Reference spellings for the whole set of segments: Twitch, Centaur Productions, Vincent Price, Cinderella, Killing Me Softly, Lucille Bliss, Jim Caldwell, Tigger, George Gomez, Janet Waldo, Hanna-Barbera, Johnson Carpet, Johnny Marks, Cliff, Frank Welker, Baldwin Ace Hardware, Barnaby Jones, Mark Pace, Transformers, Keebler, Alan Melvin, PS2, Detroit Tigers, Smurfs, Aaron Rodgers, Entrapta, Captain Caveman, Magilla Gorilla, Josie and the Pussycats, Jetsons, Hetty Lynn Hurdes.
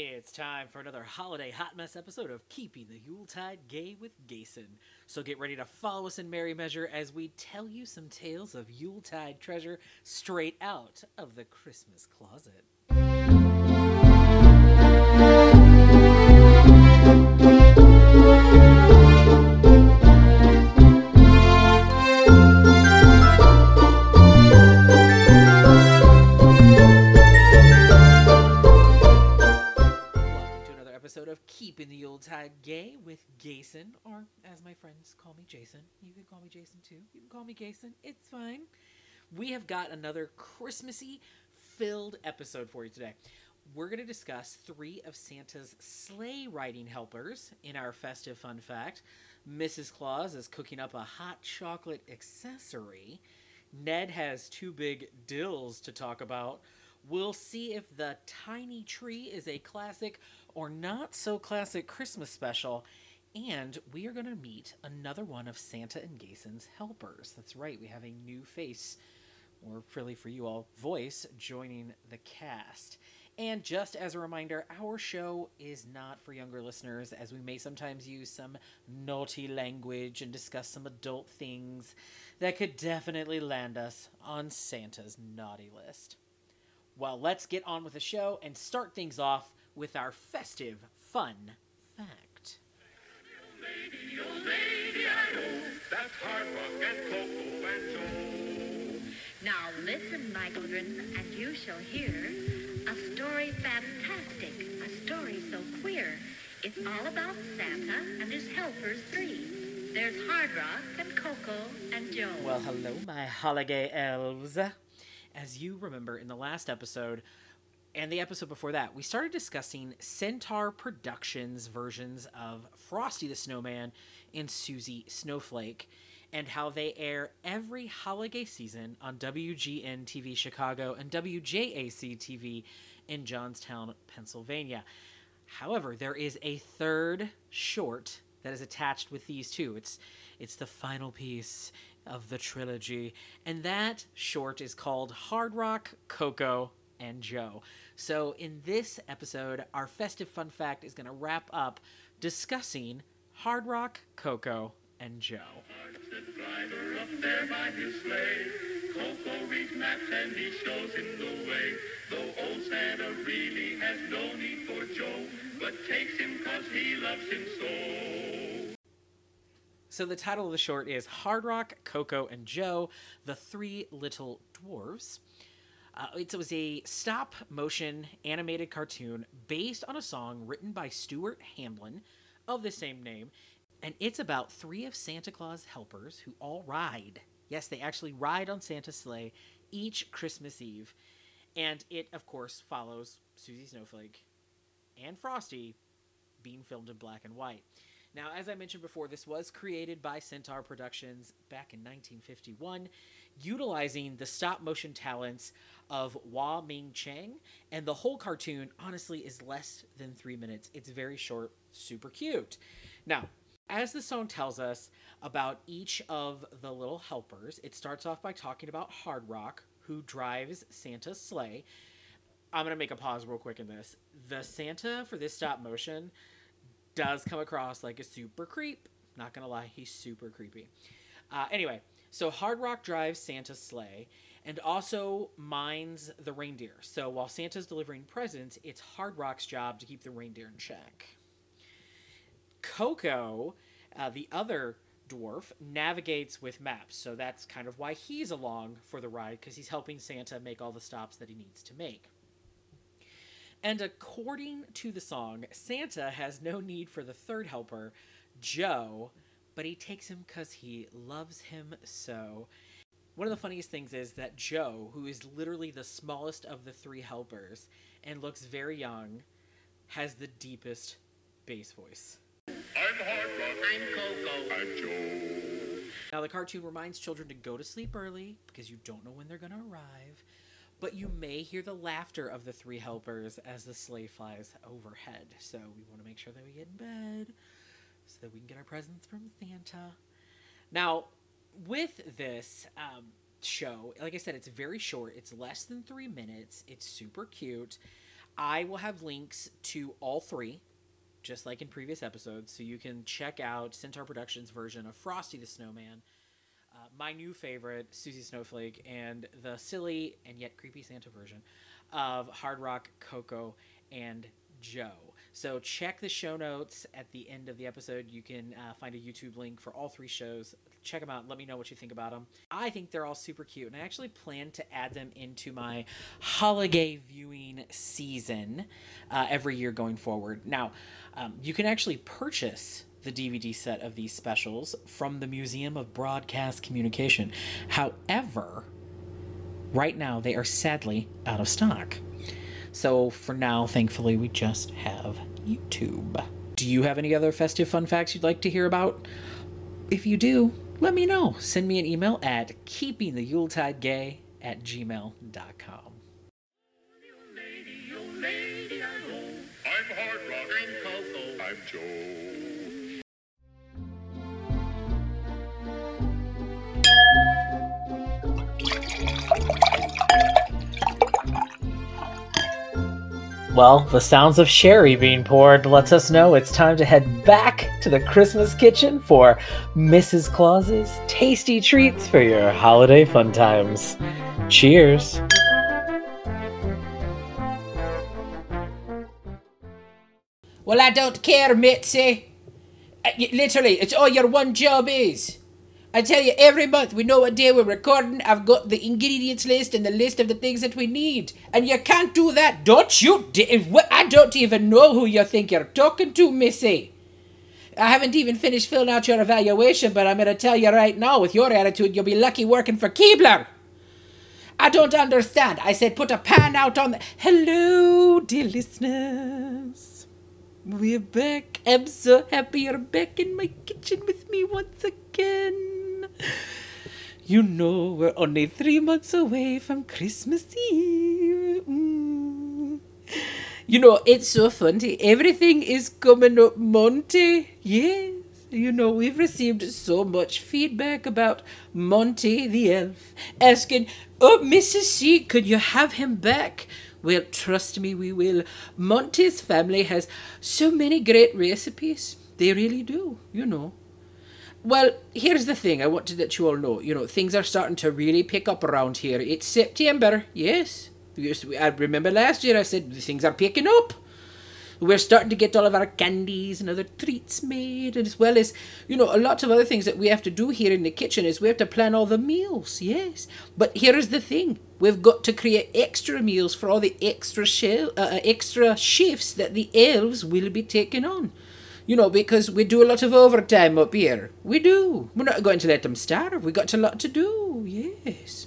It's time for another holiday hot mess episode of Keeping the Yuletide Gay with Gayson. So get ready to follow us in merry measure as we tell you some tales of Yuletide treasure straight out of the Christmas closet. Keeping the Yuletide Gay with Gayson, or as my friends call me, Jason. You can call me Jason too. You can call me Gayson. It's fine. We have got another Christmassy filled episode for you today. We're going to discuss three of Santa's sleigh riding helpers in our festive fun fact. Mrs. Claus is cooking up a hot chocolate accessory. Ned has two big dills to talk about. We'll see if the tiny tree is a classic or not so classic Christmas special, and we are going to meet another one of Santa and Gayson's helpers. That's right, we have a new face, or really for you all, voice, joining the cast. And just as a reminder, our show is not for younger listeners, as we may sometimes use some naughty language and discuss some adult things that could definitely land us on Santa's naughty list. Well, let's get on with the show and start things off with our festive fun fact. Oh lady, I know. That's hard rock and cocoa and so. Now listen, my children, and you shall hear a story fantastic, a story so queer. It's all about Santa and his helpers three. There's Hard Rock and Cocoa and Joe. Well, hello, my holiday elves. As you remember in the last episode, and the episode before that, we started discussing Centaur Productions versions of Frosty the Snowman and Susie Snowflake, and how they air every holiday season on WGN-TV Chicago and WJAC-TV in Johnstown, Pennsylvania. However, there is a third short that is attached with these two. It's the final piece of the trilogy, and that short is called Hard Rock, Cocoa, and Joe. So in this episode, our festive fun fact is going to wrap up discussing Hard Rock, Cocoa, and Joe. So the title of the short is Hard Rock, Cocoa, and Joe, The Three Little Dwarves. It was a stop-motion animated cartoon based on a song written by Stuart Hamblin of the same name, and it's about three of Santa Claus' helpers who all ride. Yes, they actually ride on Santa's sleigh each Christmas Eve, and it, of course, follows Susie Snowflake and Frosty being filmed in black and white. Now, as I mentioned before, this was created by Centaur Productions back in 1951, utilizing the stop-motion talents of Wah Ming Chang, and the whole cartoon, honestly, is less than 3 minutes. It's very short, super cute. Now, as the song tells us about each of the little helpers, it starts off by talking about Hard Rock, who drives Santa's sleigh. I'm going to make a pause real quick in this. The Santa for this stop-motion does come across like a super creep. Not gonna lie, he's super creepy. Anyway, so Hard Rock drives Santa's sleigh and also minds the reindeer. So while Santa's delivering presents, it's Hard Rock's job to keep the reindeer in check. Cocoa, the other dwarf, navigates with maps. So that's kind of why he's along for the ride, because he's helping Santa make all the stops that he needs to make. And according to the song, Santa has no need for the third helper, Joe, but he takes him because he loves him so. One of the funniest things is that Joe, who is literally the smallest of the three helpers and looks very young, has the deepest bass voice. I'm Hard Rock. I'm Cocoa. I'm Joe. Now, the cartoon reminds children to go to sleep early because you don't know when they're going to arrive. But you may hear the laughter of the three helpers as the sleigh flies overhead. So we want to make sure that we get in bed so that we can get our presents from Santa. Now, with this show, like I said, it's very short. It's less than 3 minutes. It's super cute. I will have links to all three, just like in previous episodes, so you can check out Centaur Productions' version of Frosty the Snowman, my new favorite, Susie Snowflake, and the silly and yet creepy Santa version of Hard Rock, Coco, and Joe. So check the show notes at the end of the episode. You can find a YouTube link for all three shows. Check them out. Let me know what you think about them. I think they're all super cute, and I actually plan to add them into my holiday viewing season every year going forward. Now, you can actually purchase the DVD set of these specials from the Museum of Broadcast Communication. However, right now they are sadly out of stock. So for now, thankfully, we just have YouTube. Do you have any other festive fun facts you'd like to hear about? If you do, let me know. Send me an email at keepingtheyuletidegay@gmail.com. Oh lady, I'm Hard Rock. I'm Coco. I'm Joe. Well, the sounds of sherry being poured lets us know it's time to head back to the Christmas kitchen for Mrs. Claus's tasty treats for your holiday fun times. Cheers! Well, I don't care, Mitzi. Literally, it's all your one job is. I tell you, every month we know what day we're recording. I've got the ingredients list and the list of the things that we need. And you can't do that, don't you? I don't even know who you think you're talking to, Missy. I haven't even finished filling out your evaluation, but I'm going to tell you right now, with your attitude, you'll be lucky working for Keebler. I don't understand. I said put a pan out on the... Hello, dear listeners. We're back. I'm so happy you're back in my kitchen with me once again. You know, we're only 3 months away from Christmas Eve. You know, it's so funny. Everything is coming up Monty. Yes. You know, we've received so much feedback about Monty the elf asking, oh, Mrs. C, could you have him back? Well, trust me, we will. Monty's family has so many great recipes. They really do, you know. Well, here's the thing I want to let you all know. You know, things are starting to really pick up around here. It's September, yes. I remember last year I said things are picking up. We're starting to get all of our candies and other treats made, as well as, you know, a lot of other things that we have to do here in the kitchen is we have to plan all the meals, yes. But here's the thing. We've got to create extra meals for all the extra shifts that the elves will be taking on. You know, because we do a lot of overtime up here. We do. We're not going to let them starve. We got a lot to do, yes.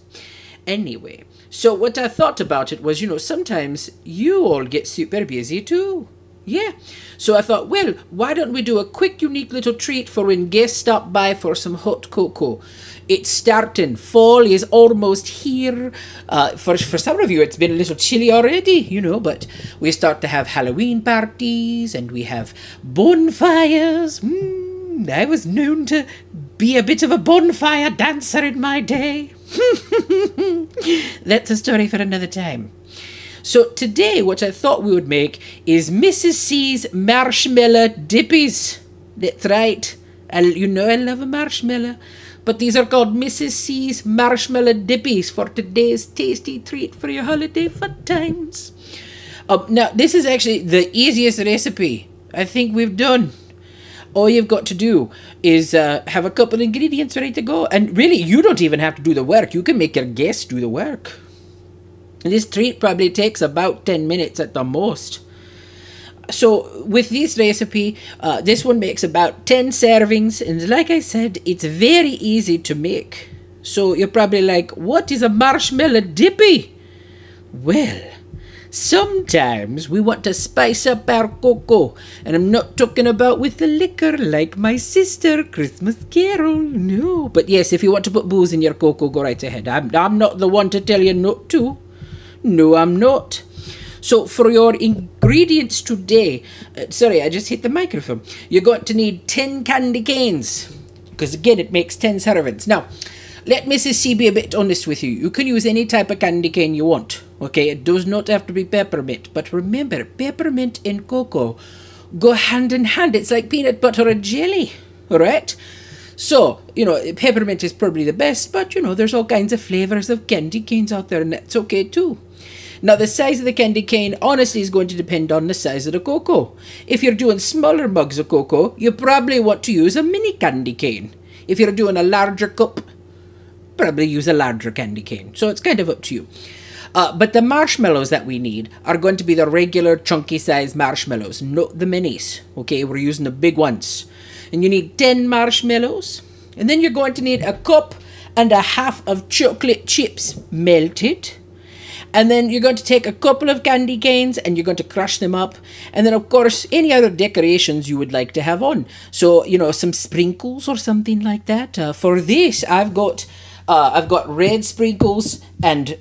Anyway, so what I thought about it was, you know, sometimes you all get super busy too. Yeah. So I thought, well, why don't we do a quick, unique little treat for when guests stop by for some hot cocoa. It's starting. Fall is almost here. For some of you, it's been a little chilly already, you know, but we start to have Halloween parties and we have bonfires. I was known to be a bit of a bonfire dancer in my day. That's a story for another time. So today, what I thought we would make is Mrs. C's marshmallow dippies. That's right. You know I love a marshmallow. But these are called Mrs. C's Marshmallow Dippies for today's tasty treat for your holiday fun times. Now, this is actually the easiest recipe I think we've done. All you've got to do is have a couple ingredients ready to go. And really, you don't even have to do the work. You can make your guests do the work. And this treat probably takes about 10 minutes at the most. So with this recipe, this one makes about 10 servings. And like I said, it's very easy to make. So you're probably like, what is a marshmallow dippy? Well, sometimes we want to spice up our cocoa. And I'm not talking about with the liquor like my sister, Christmas Carol. No. But yes, if you want to put booze in your cocoa, go right ahead. I'm not the one to tell you not to. No, I'm not. So for your ingredients today, sorry, I just hit the microphone. You're going to need 10 candy canes, because again, it makes 10 servings. Now, Let Mrs. C be a bit honest with you. You can use any type of candy cane you want. Okay, it does not have to be peppermint. But remember, peppermint and cocoa go hand in hand. It's like peanut butter and jelly. All right? So, you know, peppermint is probably the best, but, you know, there's all kinds of flavors of candy canes out there, and that's okay too. Now, the size of the candy cane, honestly, is going to depend on the size of the cocoa. If you're doing smaller mugs of cocoa, you probably want to use a mini candy cane. If you're doing a larger cup, probably use a larger candy cane. So it's kind of up to you. But the marshmallows that we need are going to be the regular chunky-sized marshmallows, not the minis. Okay, we're using the big ones. And you need 10 marshmallows. And then you're going to need a cup and a half of chocolate chips melted. And then you're going to take a couple of candy canes and you're going to crush them up. And then, of course, any other decorations you would like to have on. So, you know, some sprinkles or something like that. For this, I've got red sprinkles and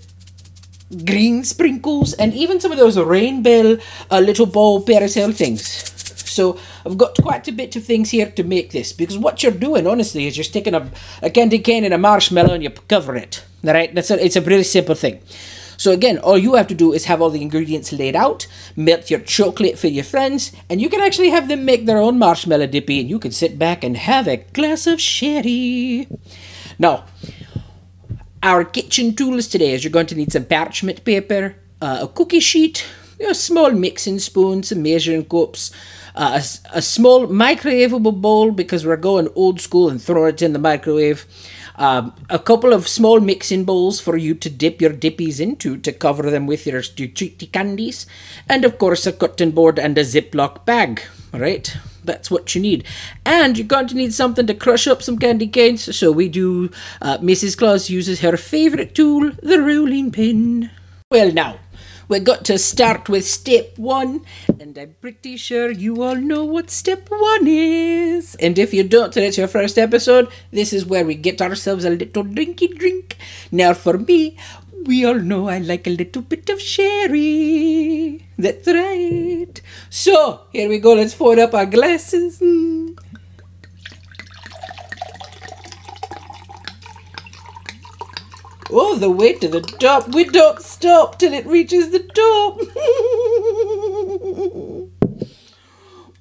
green sprinkles and even some of those rain bell little ball parasail things. So I've got quite a bit of things here to make this, because what you're doing, honestly, is you're sticking a candy cane and a marshmallow and you cover it. All right, it's a pretty simple thing. So again, all you have to do is have all the ingredients laid out, melt your chocolate for your friends, and you can actually have them make their own marshmallow dippy, and you can sit back and have a glass of sherry. Now, our kitchen tools today is you're going to need some parchment paper, a cookie sheet, you know, a small mixing spoon, some measuring cups, a small microwavable bowl, because we're going old school and throw it in the microwave. A couple of small mixing bowls for you to dip your dippies into to cover them with your treaty candies. And of course a cotton board and a Ziploc bag, right? That's what you need. And you're going to need something to crush up some candy canes. So we do, Mrs. Claus uses her favorite tool, the rolling pin. Well now, we've got to start with step one, and I'm pretty sure you all know what step one is. And if you don't and it's your first episode, this is where we get ourselves a little drinky drink. Now for me, we all know I like a little bit of sherry. That's right. So, here we go, let's pour up our glasses. Oh, the way to the top. We don't stop till it reaches the top.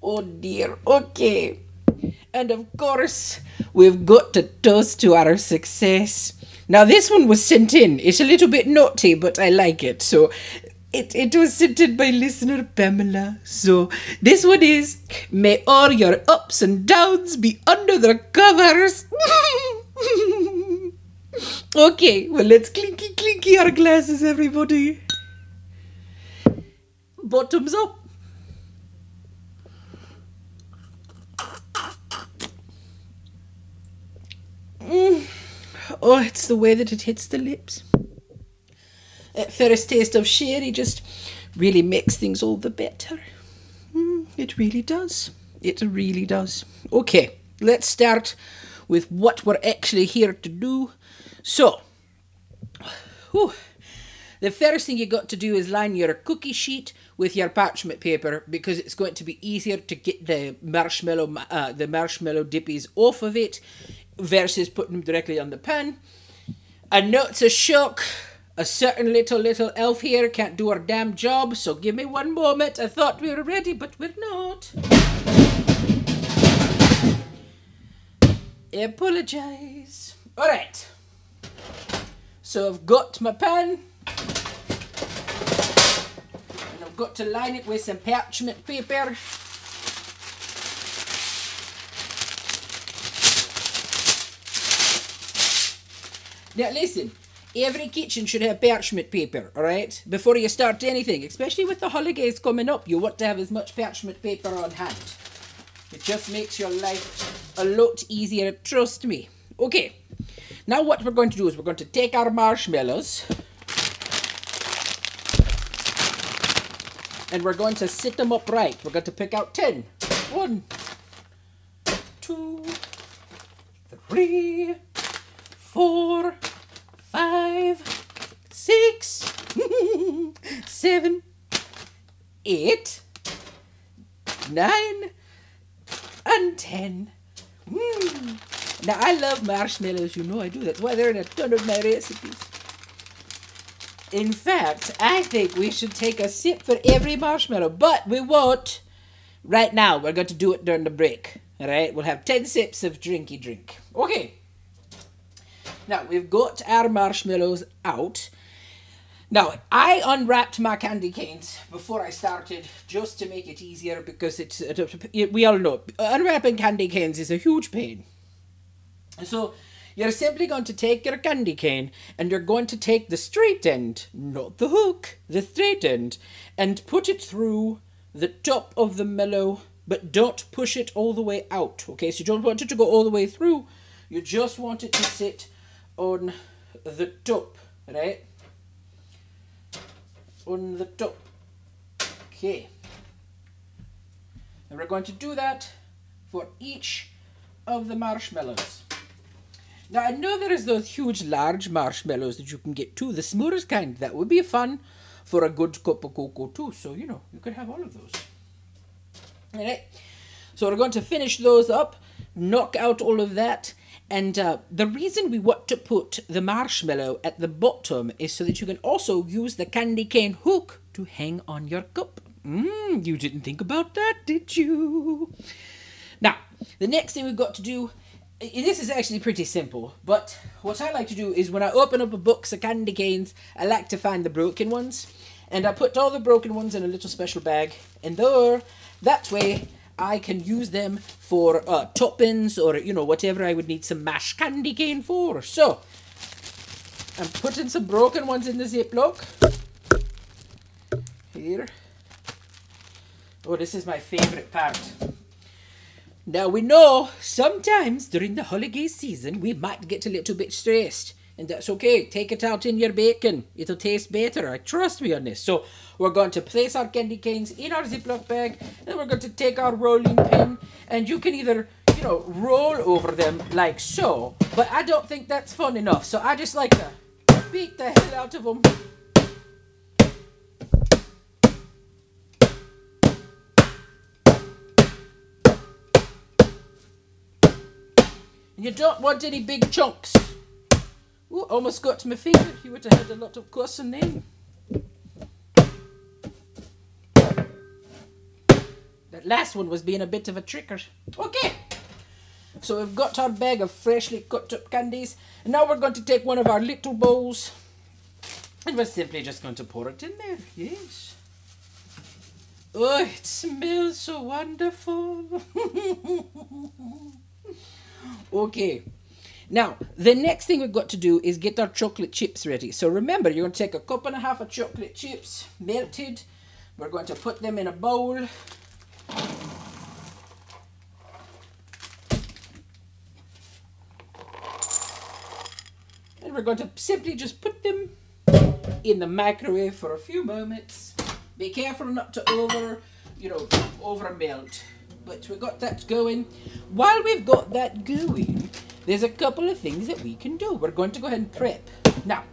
Oh dear, okay. And of course, we've got to toast to our success. Now this one was sent in. It's a little bit naughty, but I like it. So it was sent in by listener Pamela. So this one is, may all your ups and downs be under the covers. Okay, well, let's clinky our glasses, everybody. Bottoms up. Oh, it's the way that it hits the lips. That first taste of sherry just really makes things all the better. It really does. It really does. Okay, let's start with what we're actually here to do. So, the first thing you got to do is line your cookie sheet with your parchment paper, because it's going to be easier to get the marshmallow dippies off of it versus putting them directly on the pan. I know it's a shock. A certain little elf here can't do her damn job, so give me one moment. I thought we were ready, but we're not. I apologize. All right. So I've got my pan, and I've got to line it with some parchment paper. Now listen, every kitchen should have parchment paper, all right? Before you start anything, especially with the holidays coming up, you want to have as much parchment paper on hand. It just makes your life a lot easier, trust me. Okay. Now what we're going to do is we're going to take our marshmallows and we're going to sit them upright. We're going to pick out 10. 1, 2, 3, 4, 5, 6, 7, 8, 9, and 10. Now, I love marshmallows. You know I do. That's why they're in a ton of my recipes. In fact, I think we should take a sip for every marshmallow, but we won't right now. We're going to do it during the break. All right? We'll have 10 sips of drinky drink. Okay. Now, we've got our marshmallows out. Now, I unwrapped my candy canes before I started just to make it easier because it's, we all know, unwrapping candy canes is a huge pain. So, you're simply going to take your candy cane and you're going to take the straight end, not the hook, the straight end, and put it through the top of the mellow, but don't push it all the way out, okay? So you don't want it to go all the way through, you just want it to sit on the top, right? On the top. Okay. And we're going to do that for each of the marshmallows. Now I know there is those huge large marshmallows that you can get too, the s'mores kind. That would be fun for a good cup of cocoa too. So you know, you could have all of those. Alright. So we're going to finish those up, knock out all of that. And the reason we want to put the marshmallow at the bottom is so that you can also use the candy cane hook to hang on your cup. Mmm, you didn't think about that, did you? Now, the next thing we've got to do, this is actually pretty simple, but what I like to do is when I open up a box of candy canes, I like to find the broken ones. And I put all the broken ones in a little special bag. And there, that way, I can use them for toppings or, you know, whatever I would need some mashed candy cane for. So, I'm putting some broken ones in the Ziploc. Here. Oh, this is my favorite part. Now, we know sometimes during the holiday season, we might get a little bit stressed. And that's okay. Take it out in your bacon. It'll taste better. Trust me on this. So we're going to place our candy canes in our Ziploc bag. And we're going to take our rolling pin. And you can either, you know, roll over them like so. But I don't think that's fun enough. So I just like to beat the hell out of them. And you don't want any big chunks. Ooh, almost got to my finger. He would have had a lot of cussing then. That last one was being a bit of a tricker. Okay. So we've got our bag of freshly cut up candies. And now we're going to take one of our little bowls. And we're simply just going to pour it in there. Yes. Oh, it smells so wonderful. Okay. Now, the next thing we've got to do is get our chocolate chips ready. So remember, you're going to take a cup and a half of chocolate chips, melted. We're going to put them in a bowl. And we're going to simply just put them in the microwave for a few moments. Be careful not to over melt. But we've got that going. While we've got that going, there's a couple of things that we can do. We're going to go ahead and prep. Now,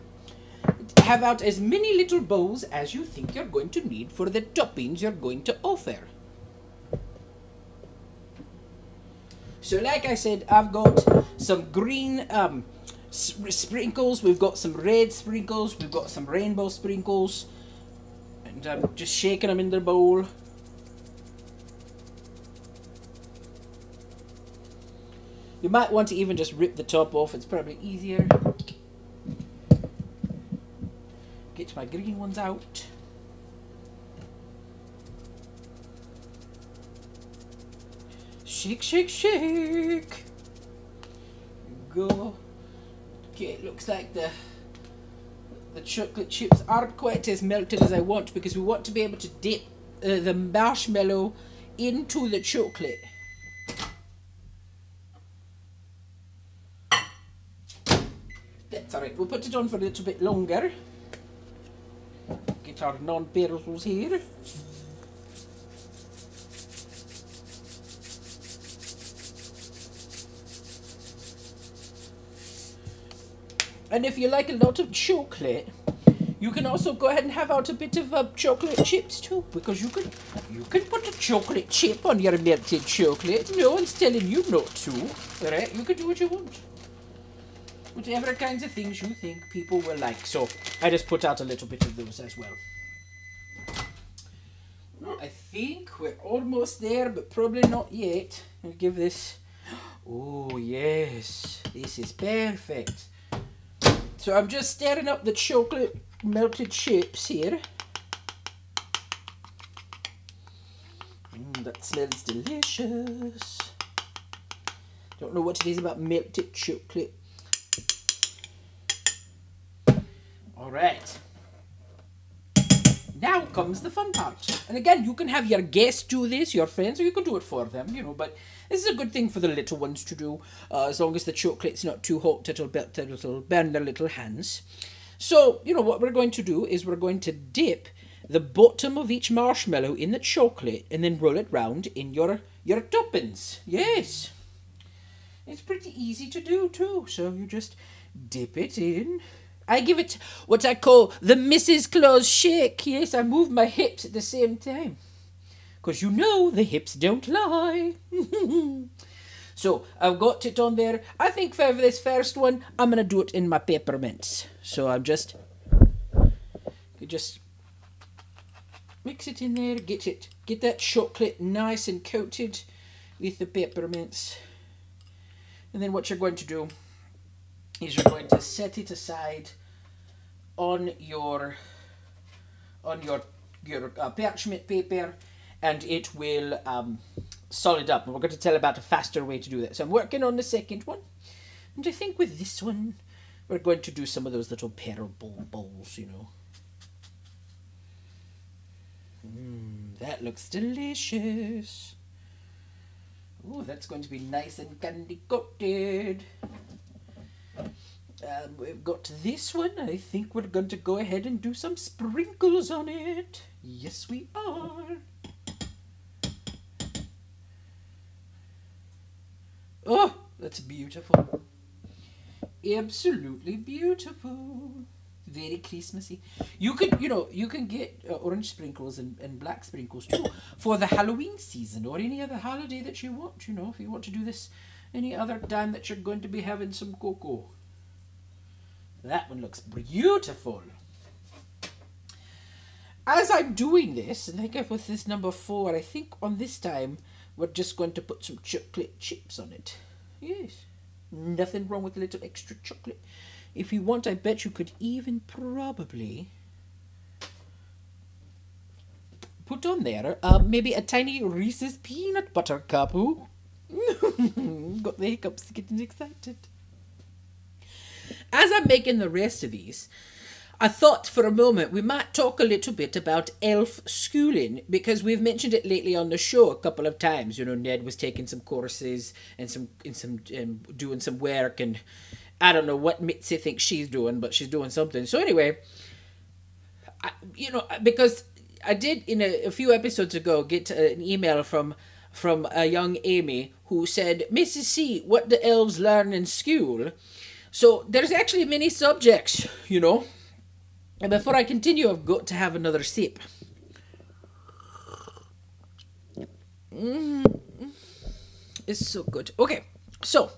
have out as many little bowls as you think you're going to need for the toppings you're going to offer. So like I said, I've got some green sprinkles, we've got some red sprinkles, we've got some rainbow sprinkles, and I'm just shaking them in the bowl. You might want to even just rip the top off, it's probably easier. Get my green ones out. Shake, shake, shake. Go. Okay, it looks like the chocolate chips aren't quite as melted as I want because we want to be able to dip the marshmallow into the chocolate. Alright, we'll put it on for a little bit longer. Get our non-perishals here. And if you like a lot of chocolate, You can also go ahead and have out a bit of chocolate chips too, because you can put a chocolate chip on your melted chocolate. No one's telling you not to. All right, you can do what you want. Whatever kinds of things you think people will like. So I just put out a little bit of those as well. I think we're almost there, but probably not yet. I'll give this... Oh, yes. This is perfect. So I'm just stirring up the chocolate melted chips here. That smells delicious. Don't know what it is about melted chocolate. All right. Now comes the fun part. And again, you can have your guests do this, your friends, or you can do it for them, you know, but this is a good thing for the little ones to do, as long as the chocolate's not too hot, it'll burn their little hands. So, you know, what we're going to do is we're going to dip the bottom of each marshmallow in the chocolate and then roll it round in your tuppence. Yes. It's pretty easy to do, too. So you just dip it in. I give it what I call the Mrs. Claus shake. Yes, I move my hips at the same time. Because you know the hips don't lie. So I've got it on there. I think for this first one, I'm going to do it in my peppermints. So I'm just mix it in there. Get that chocolate nice and coated with the peppermints. And then what you're going to do is you're going to set it aside on your parchment paper, and it will solid up. And we're going to tell about a faster way to do that. So I'm working on the second one, and I think with this one we're going to do some of those little parable bowls, you know. That looks delicious. Oh, that's going to be nice and candy coated. We've got this one. I think we're going to go ahead and do some sprinkles on it. Yes, we are. Oh, that's beautiful. Absolutely beautiful. Very Christmassy. You can get orange sprinkles and black sprinkles too for the Halloween season or any other holiday that you want. You know, if you want to do this any other time that you're going to be having some cocoa. That one looks beautiful. As I'm doing this, and I think with this number 4, I think on this time, we're just going to put some chocolate chips on it. Yes. Nothing wrong with a little extra chocolate. If you want, I bet you could even probably put on there maybe a tiny Reese's peanut butter cup. Ooh. Got the hiccups, getting excited. As I'm making the rest of these, I thought for a moment we might talk a little bit about elf schooling, because we've mentioned it lately on the show a couple of times. You know, Ned was taking some courses and doing some work, and I don't know what Mitzi thinks she's doing, but she's doing something. So anyway, because I did in a few episodes ago get an email from a young Amy who said, "Mrs. C, what do elves learn in school?" So there's actually many subjects, you know. And before I continue, I've got to have another sip. It's so good. Okay, so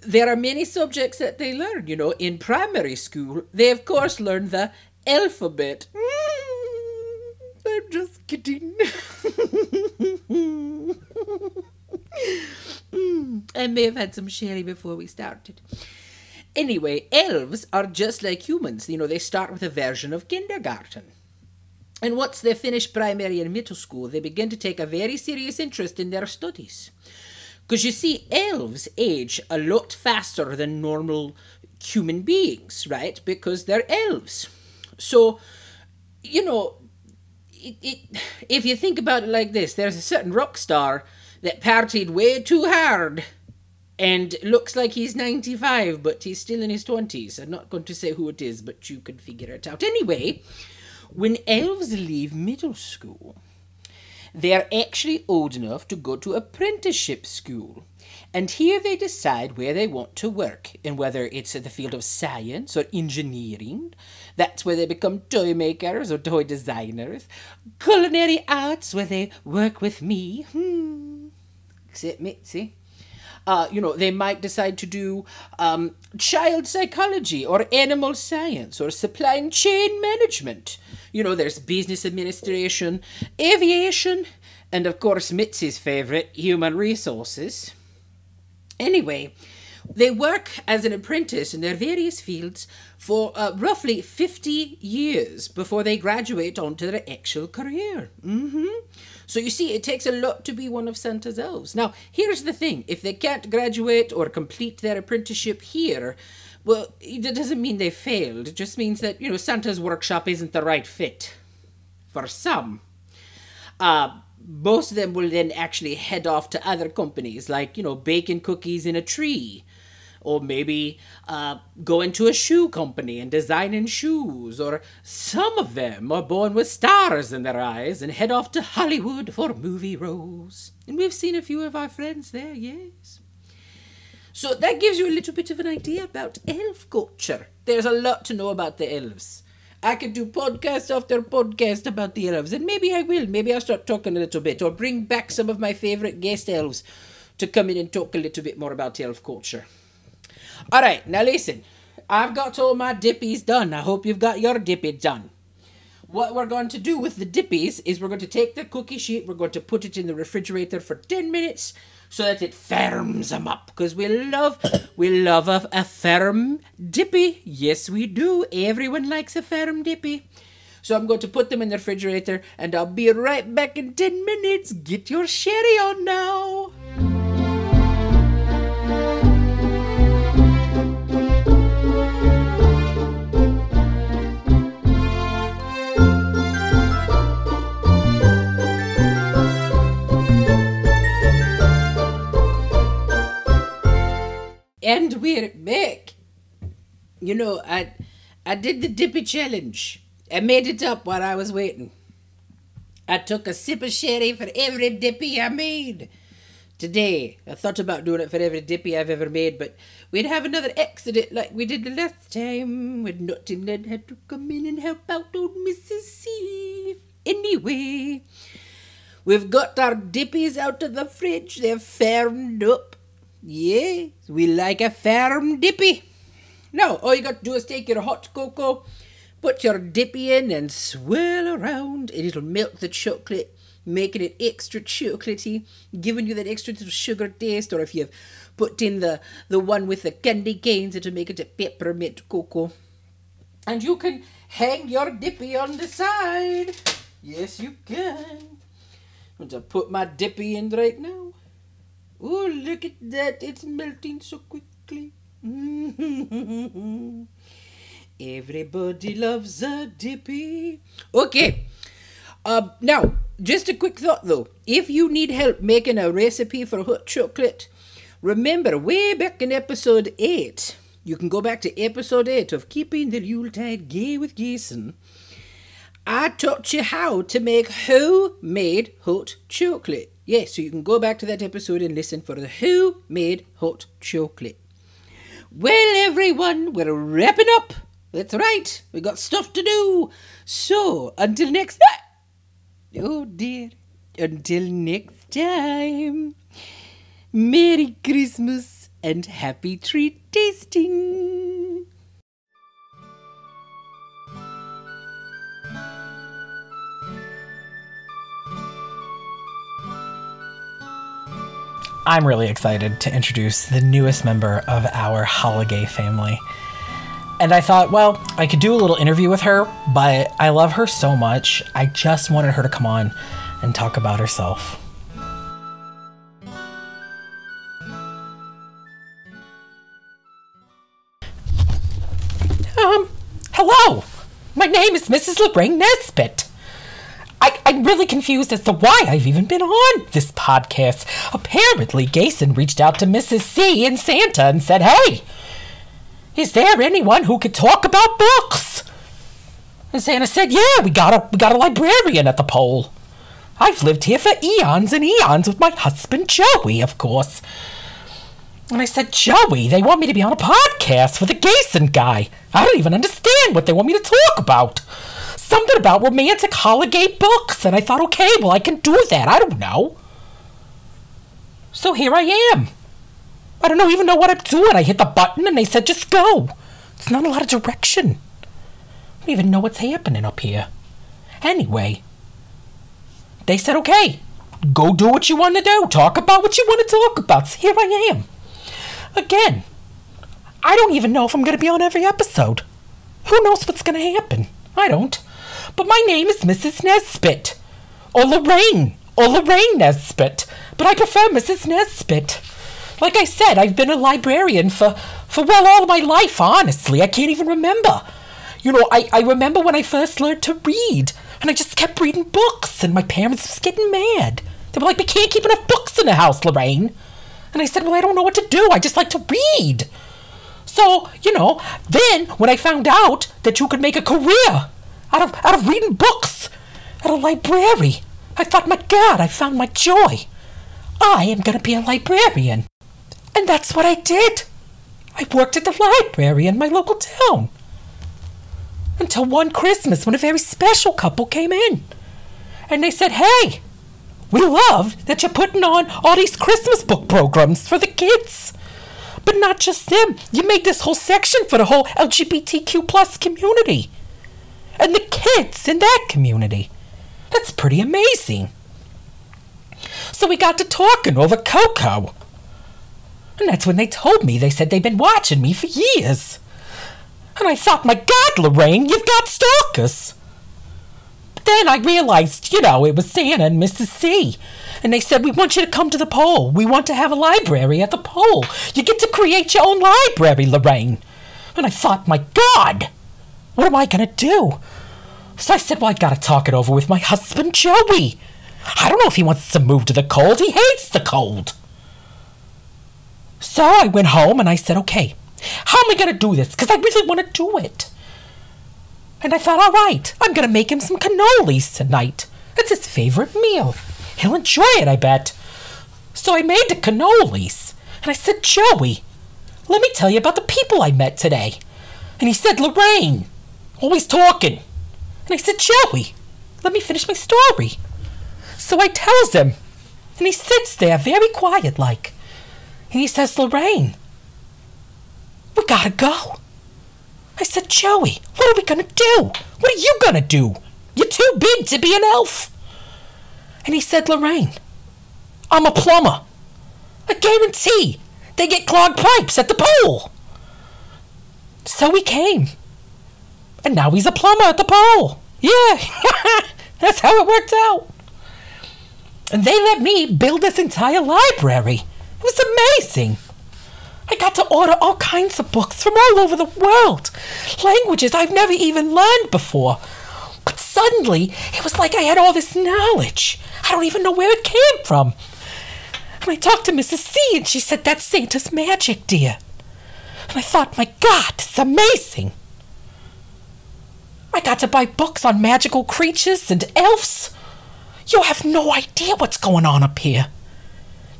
there are many subjects that they learn, you know. In primary school, they of course learn the alphabet. I'm just kidding. I may have had some sherry before we started. Anyway, elves are just like humans. You know, they start with a version of kindergarten. And once they finish primary and middle school, they begin to take a very serious interest in their studies. Because you see, elves age a lot faster than normal human beings, right? Because they're elves. So, you know, if you think about it like this, there's a certain rock star that partied way too hard and looks like he's 95, but he's still in his 20s. I'm not going to say who it is, but you can figure it out. Anyway, when elves leave middle school, they're actually old enough to go to apprenticeship school. and here they decide where they want to work, and whether it's in the field of science or engineering. That's where they become toy makers or toy designers. Culinary arts, where they work with me. Except Mitzi. They might decide to do child psychology or animal science or supply and chain management. There's business administration, aviation, and, of course, Mitzi's favorite, human resources. Anyway, they work as an apprentice in their various fields for roughly 50 years before they graduate onto their actual career. So you see, it takes a lot to be one of Santa's elves. Now, here's the thing. If they can't graduate or complete their apprenticeship here, well, that doesn't mean they failed. It just means that, Santa's workshop isn't the right fit for some. Most of them will then actually head off to other companies, like, baking cookies in a tree. Or maybe go into a shoe company and design in shoes. Or some of them are born with stars in their eyes and head off to Hollywood for movie roles. And we've seen a few of our friends there, yes. So that gives you a little bit of an idea about elf culture. There's a lot to know about the elves. I could do podcast after podcast about the elves, and maybe I will. Maybe I'll start talking a little bit, or bring back some of my favorite guest elves to come in and talk a little bit more about elf culture. All right, now listen. I've got all my dippies done. I hope you've got your dippy done. What we're going to do with the dippies is we're going to take the cookie sheet, we're going to put it in the refrigerator for 10 minutes so that it firms them up, because we love a firm dippy. Yes, we do. Everyone likes a firm dippy. So I'm going to put them in the refrigerator, and I'll be right back in 10 minutes. Get your sherry on now. And we're back. I did the dippy challenge. I made it up while I was waiting. I took a sip of sherry for every dippy I made. Today, I thought about doing it for every dippy I've ever made, but we'd have another accident like we did the last time when Naughty Ned had to come in and help out old Mrs. C. Anyway, we've got our dippies out of the fridge. They're firmed up. Yes, we like a firm dippy. Now, all you got to do is take your hot cocoa, put your dippy in, and swirl around, and it'll melt the chocolate, making it extra chocolatey, giving you that extra little sugar taste, or if you've put in the one with the candy canes, it'll make it a peppermint cocoa. And you can hang your dippy on the side. Yes, you can. I'm going to put my dippy in right now. Oh, look at that. It's melting so quickly. Everybody loves a dippy. Okay. Now, just a quick thought, though. If you need help making a recipe for hot chocolate, remember, way back in episode 8, you can go back to episode 8 of Keeping the Yuletide Gay with Jason. I taught you how to make homemade hot chocolate. Yes, so you can go back to that episode and listen for the Who Made Hot Chocolate. Well, everyone, we're wrapping up. That's right. We got stuff to do. So, until next time. Oh, dear. Until next time. Merry Christmas and happy treat tasting. I'm really excited to introduce the newest member of our Holiday family. And I thought, well, I could do a little interview with her, but I love her so much, I just wanted her to come on and talk about herself. Hello! My name is Mrs. Lorraine Nesbitt. I'm really confused as to why I've even been on this podcast. Apparently, Jason reached out to Mrs. C and Santa and said, "Hey, is there anyone who could talk about books?" And Santa said, "Yeah, we got a librarian at the pole. I've lived here for eons and eons with my husband Joey, of course. And I said, Joey, they want me to be on a podcast with a Gayson guy. I don't even understand what they want me to talk about. Something about romantic holiday books. And I thought, okay, well, I can do that. I don't know. So here I am. I don't even know what I'm doing. I hit the button and they said, just go. It's not a lot of direction. I don't even know what's happening up here. Anyway, they said, okay, go do what you want to do. Talk about what you want to talk about. So here I am. Again, I don't even know if I'm going to be on every episode. Who knows what's going to happen? I don't. But my name is Mrs. Nesbitt. Or Lorraine Nesbitt. But I prefer Mrs. Nesbitt. Like I said, I've been a librarian for all my life, honestly. I can't even remember. You know, I remember when I first learned to read. And I just kept reading books. And my parents was getting mad. They were like, we can't keep enough books in the house, Lorraine. And I said, well, I don't know what to do. I just like to read. So, you know, then when I found out that you could make a career out of reading books at a library, I thought, my God, I found my joy. I am going to be a librarian. And that's what I did. I worked at the library in my local town. Until one Christmas when a very special couple came in. And they said, hey, we love that you're putting on all these Christmas book programs for the kids. But not just them. You made this whole section for the whole LGBTQ plus community. And the kids in that community. That's pretty amazing. So we got to talking over cocoa. And that's when they told me. They said they've been watching me for years. And I thought, my God, Lorraine, you've got stalkers. Then I realized, you know, it was Santa and Mrs. C. And they said, we want you to come to the poll. We want to have a library at the poll. You get to create your own library, Lorraine. And I thought, my God, what am I going to do? So I said, well, I got to talk it over with my husband, Joey. I don't know if he wants to move to the cold. He hates the cold. So I went home and I said, okay, how am I going to do this? Because I really want to do it. And I thought, all right, I'm going to make him some cannolis tonight. That's his favorite meal. He'll enjoy it, I bet. So I made the cannolis. And I said, Joey, let me tell you about the people I met today. And he said, Lorraine, always talking. And I said, Joey, let me finish my story. So I tells him. And he sits there very quiet-like. And he says, Lorraine, we gotta go. I said, Joey, what are we going to do? What are you going to do? You're too big to be an elf. And he said, Lorraine, I'm a plumber. I guarantee they get clogged pipes at the pole. So he came. And now he's a plumber at the pole. Yeah, that's how it worked out. And they let me build this entire library. It was amazing. I got to order all kinds of books from all over the world. Languages I've never even learned before. But suddenly, it was like I had all this knowledge. I don't even know where it came from. And I talked to Mrs. C, and she said, that's Santa's magic, dear. And I thought, my God, this is amazing. I got to buy books on magical creatures and elves. You have no idea what's going on up here.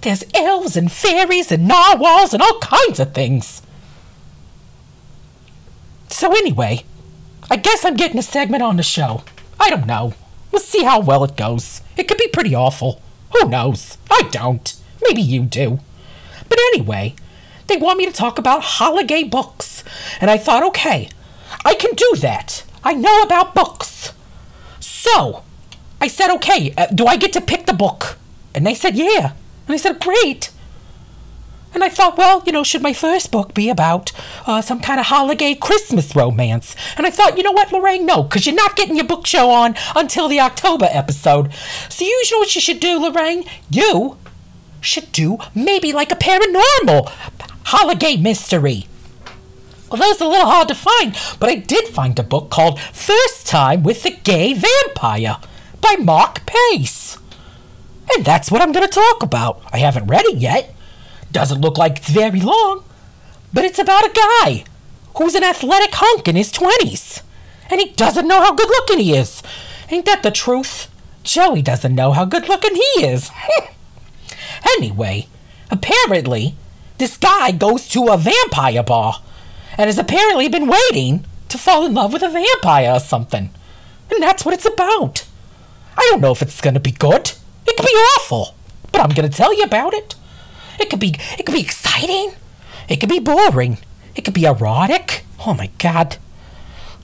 There's elves and fairies and narwhals and all kinds of things. So anyway, I guess I'm getting a segment on the show. I don't know. We'll see how well it goes. It could be pretty awful. Who knows? I don't. Maybe you do. But anyway, they want me to talk about holiday books. And I thought, okay, I can do that. I know about books. So I said, okay, do I get to pick the book? And they said, yeah. And I said, great. And I thought, well, you know, should my first book be about some kind of holiday Christmas romance? And I thought, you know what, Lorraine? No, because you're not getting your book show on until the October episode. So you know what you should do, Lorraine? You should do maybe like a paranormal holiday mystery. Well, that was a little hard to find, but I did find a book called First Time with the Gay Vampire by Mark Pace. And that's what I'm going to talk about. I haven't read it yet. Doesn't look like it's very long. But it's about a guy who's an athletic hunk in his 20s. And he doesn't know how good looking he is. Ain't that the truth? Joey doesn't know how good looking he is. Anyway, apparently, This guy goes to a vampire bar and has apparently been waiting to fall in love with a vampire or something. And that's what it's about. I don't know if it's going to be good. It could be awful. But I'm going to tell you about it. It could be exciting. It could be boring. It could be erotic. Oh my God.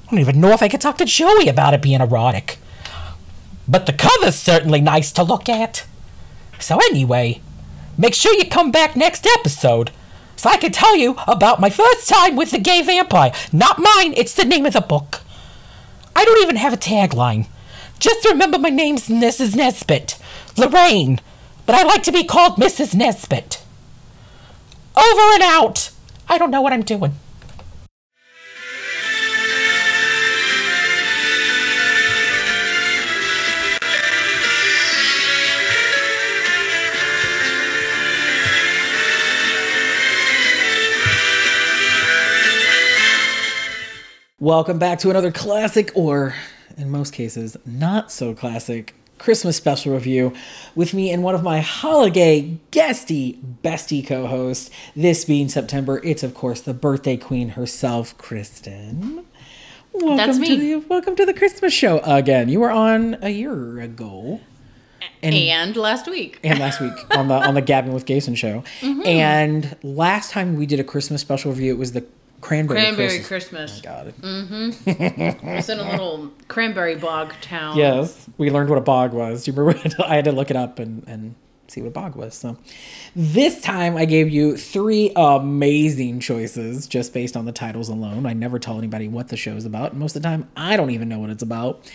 I don't even know if I could talk to Joey about it being erotic. But the cover's certainly nice to look at. So anyway, make sure you come back next episode so I can tell you about my first time with the gay vampire. Not mine, it's the name of the book. I don't even have a tagline. Just remember my name's Mrs. Nesbitt, Lorraine, but I like to be called Mrs. Nesbitt. Over and out. I don't know what I'm doing. Welcome back to another classic, or in most cases, not so classic, Christmas special review with me and one of my holiday guesty bestie co-hosts. This being September, it's of course the birthday queen herself, Kristen. Welcome That's me. Welcome to the Christmas show again. You were on a year ago. And last week. And last week on the Gabbing with Gayson show. Mm-hmm. And last time we did a Christmas special review, it was the Cranberry Christmas. Got it. Mm-hmm. It's in a little cranberry bog town. Yes. We learned what a bog was. Do you remember? I had to look it up and see what a bog was. So this time I gave you three amazing choices just based on the titles alone. I never tell anybody what the show is about. Most of the time, I don't even know what it's about.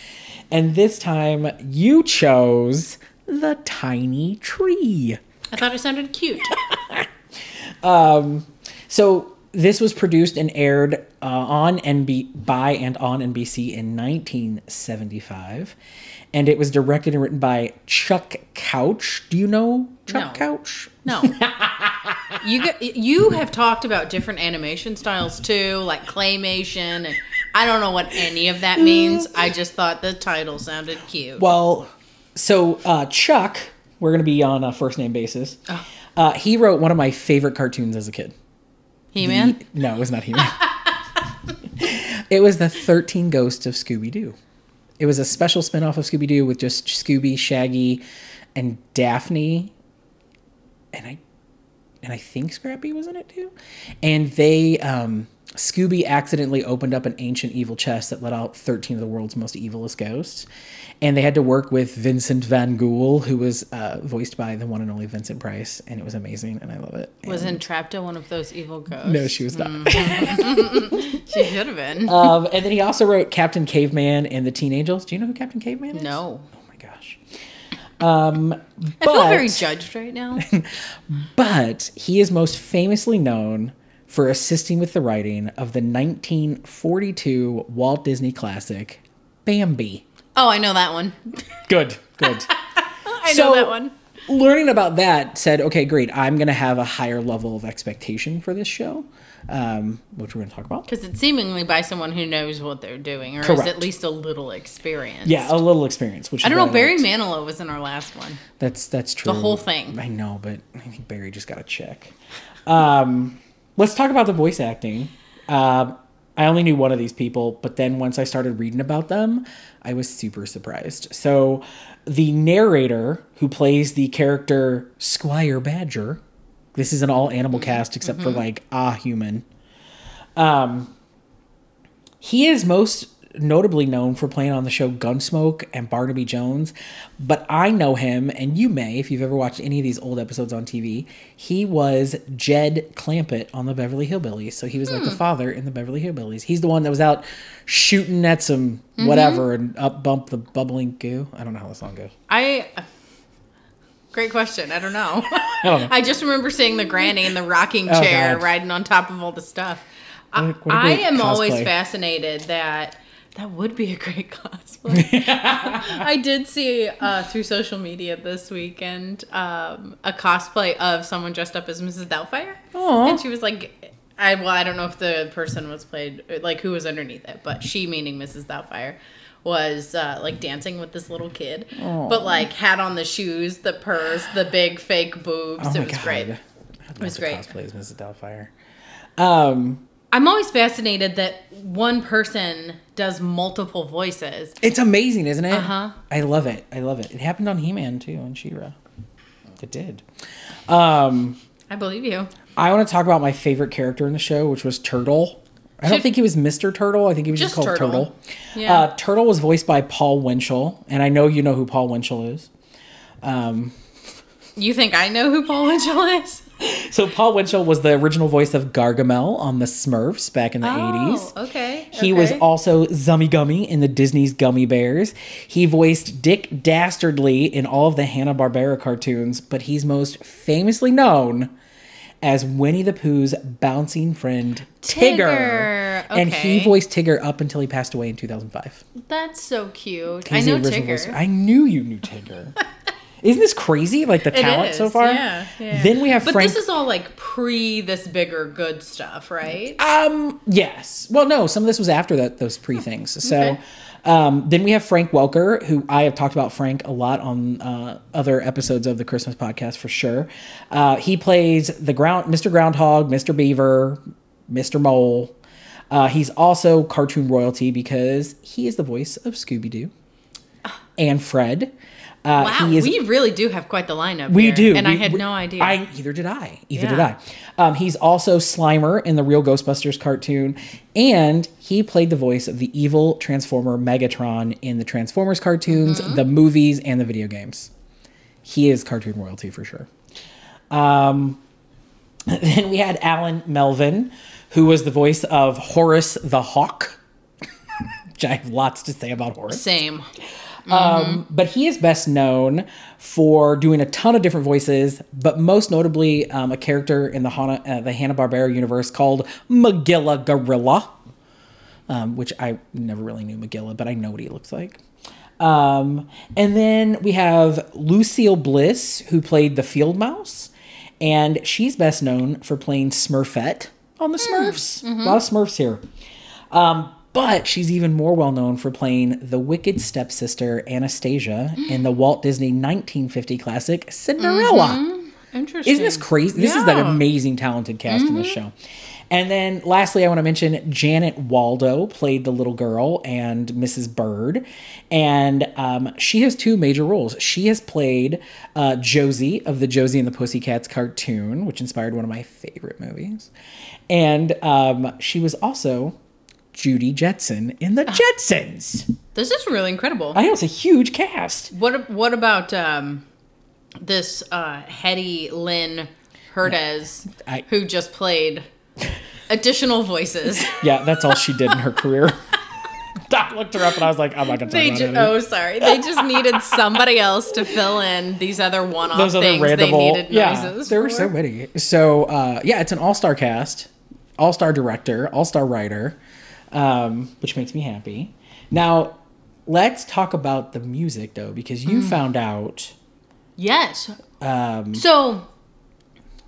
And this time you chose The Tiny Tree. I thought it sounded cute. So... This was produced and aired on NBC in 1975, and it was directed and written by Chuck Couch. Do you know Chuck Couch? No. You have talked about different animation styles too, like claymation. And I don't know what any of that means. I just thought the title sounded cute. Well, so Chuck, we're going to be on a first name basis. Oh. He wrote one of my favorite cartoons as a kid. He-Man? No, it was not He-Man. It was the 13 Ghosts of Scooby-Doo. It was a special spinoff of Scooby-Doo with just Scooby, Shaggy, and Daphne. And I think Scrappy was in it too. And they, Scooby accidentally opened up an ancient evil chest that let out 13 of the world's most evilest ghosts. And they had to work with Vincent Van Ghoul, who was voiced by the one and only Vincent Price. And it was amazing, and I love it. Was Entrapta one of those evil ghosts? No, she was not. She should have been. And then he also wrote Captain Caveman and the Teen Angels. Do you know who Captain Caveman is? No. Oh, my gosh. I feel very judged right now. But he is most famously known for assisting with the writing of the 1942 Walt Disney classic, Bambi. Oh, I know that one. Good. I know that one. Learning about that said, okay, great. I'm going to have a higher level of expectation for this show, which we're going to talk about. Because it's seemingly by someone who knows what they're doing, or Correct. Is at least a little experienced. Yeah, a little experience. Which I don't know, Barry Manilow was in our last one. That's true. The whole thing. I know, but I think Barry just got a check. Let's talk about the voice acting. I only knew one of these people, but then once I started reading about them, I was super surprised. So the narrator who plays the character Squire Badger, this is an all-animal cast except for human. He is most notably known for playing on the show Gunsmoke and Barnaby Jones, but I know him, and you may, if you've ever watched any of these old episodes on TV, he was Jed Clampett on the Beverly Hillbillies, so he was like the father in the Beverly Hillbillies. He's the one that was out shooting at some whatever and up bump the bubbling goo. I don't know how the song goes. Great question. I don't know. I don't know. I just remember seeing the granny in the rocking chair riding on top of all the stuff. I am always fascinated that... That would be a great cosplay. I did see through social media this weekend a cosplay of someone dressed up as Mrs. Doubtfire. Aww. And she was like, I don't know if the person was played, like who was underneath it, but she, meaning Mrs. Doubtfire, was like dancing with this little kid. Aww. But like had on the shoes, the purse, the big fake boobs. Oh, it was great. It was great. Cosplay as Mrs. Doubtfire. I'm always fascinated that one person does multiple voices. It's amazing, isn't it? Uh-huh. I love it. I love it. It happened on He-Man, too, and She-Ra. It did. I believe you. I want to talk about my favorite character in the show, which was Turtle. I don't think he was Mr. Turtle. I think he was just called Turtle. Yeah. Turtle was voiced by Paul Winchell, and I know you know who Paul Winchell is. You think I know who Paul Winchell is? So Paul Winchell was the original voice of Gargamel on the Smurfs back in the 80s. Okay. He was also Zummy Gummy in the Disney's Gummy Bears. He voiced Dick Dastardly in all of the Hanna-Barbera cartoons, but he's most famously known as Winnie the Pooh's bouncing friend, Tigger. Okay. And he voiced Tigger up until he passed away in 2005. That's so cute. I know Tigger. I knew you knew Tigger. Isn't this crazy? Like the talent so far? Yeah, yeah. Then we have Frank. But this is all like pre this bigger good stuff, right? Yes. Well, no, some of this was after that, those pre things. So okay. Then we have Frank Welker, who I have talked about Frank a lot on other episodes of the Christmas podcast for sure. He plays Mr. Groundhog, Mr. Beaver, Mr. Mole. He's also cartoon royalty because he is the voice of Scooby-Doo and Fred. Wow, we really do have quite the lineup. We here, do. And I had no idea. Either did I. He's also Slimer in the Real Ghostbusters cartoon. And he played the voice of the evil Transformer Megatron in the Transformers cartoons, the movies, and the video games. He is cartoon royalty for sure. Then we had Alan Melvin, who was the voice of Horace the Hawk. Which I have lots to say about Horace. Same. But he is best known for doing a ton of different voices, but most notably a character in the Hanna-Barbera universe called Magilla Gorilla, which I never really knew Magilla, but I know what he looks like. And then we have Lucille Bliss, who played the Field Mouse, and she's best known for playing Smurfette on the Smurfs. A lot of Smurfs here. But she's even more well-known for playing the wicked stepsister Anastasia in the Walt Disney 1950 classic Cinderella. Interesting. Isn't this crazy? This is that amazing, talented cast in this show. And then lastly, I want to mention Janet Waldo played the little girl and Mrs. Bird. And she has two major roles. She has played Josie of the Josie and the Pussycats cartoon, which inspired one of my favorite movies. And she was also Judy Jetson in the Jetsons. This is really incredible. I know, it's a huge cast. What about this Hetty Lynn Hurdes, who just played additional voices? Yeah, that's all she did in her career. Doc looked her up and I was like, I'm not going to talk about it. Oh, sorry. They just needed somebody else to fill in these other one-off things they needed noises there for. Were so many. So, it's an all-star cast, all-star director, all-star writer. Which makes me happy. Now, let's talk about the music, though, because you found out. Yes. So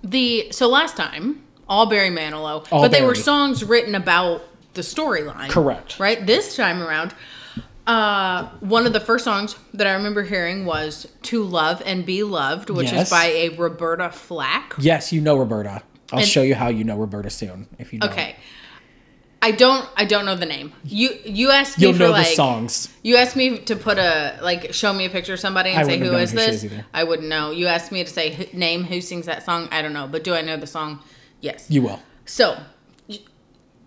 last time, all Barry Manilow, but they were songs written about the storyline. Correct. Right? This time around, one of the first songs that I remember hearing was To Love and Be Loved, which is by a Roberta Flack. Yes, you know Roberta. I'll show you how you know Roberta soon, if you don't. Okay. I don't know the name. You asked me for the songs. You asked me to put show me a picture of somebody and say, who is this? I wouldn't know. You asked me to say, name who sings that song. I don't know. But do I know the song? Yes. You will. So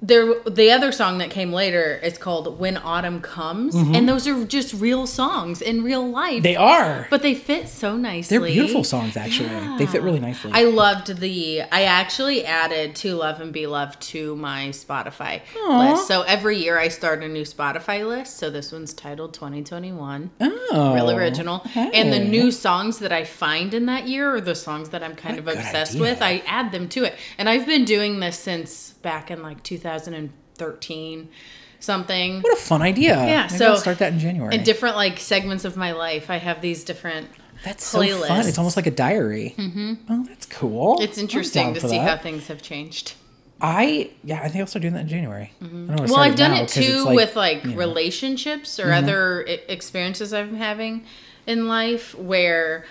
the other song that came later is called When Autumn Comes. And those are just real songs in real life. They are. But they fit so nicely. They're beautiful songs, actually. Yeah. They fit really nicely. I loved I actually added To Love and Be Loved to my Spotify list. So every year I start a new Spotify list. So this one's titled 2021. Oh. Real original. Hey. And the new songs that I find in that year are the songs that I'm kind of obsessed with. I add them to it. And I've been doing this since back in 2013 something. What a fun idea. Yeah. Maybe I'll start that in January. In different segments of my life, I have these different playlists. So fun. It's almost like a diary. Oh, that's cool. It's interesting to see how things have changed. I think I'll start doing that in January. I've done it too with relationships or other experiences I've been having in life where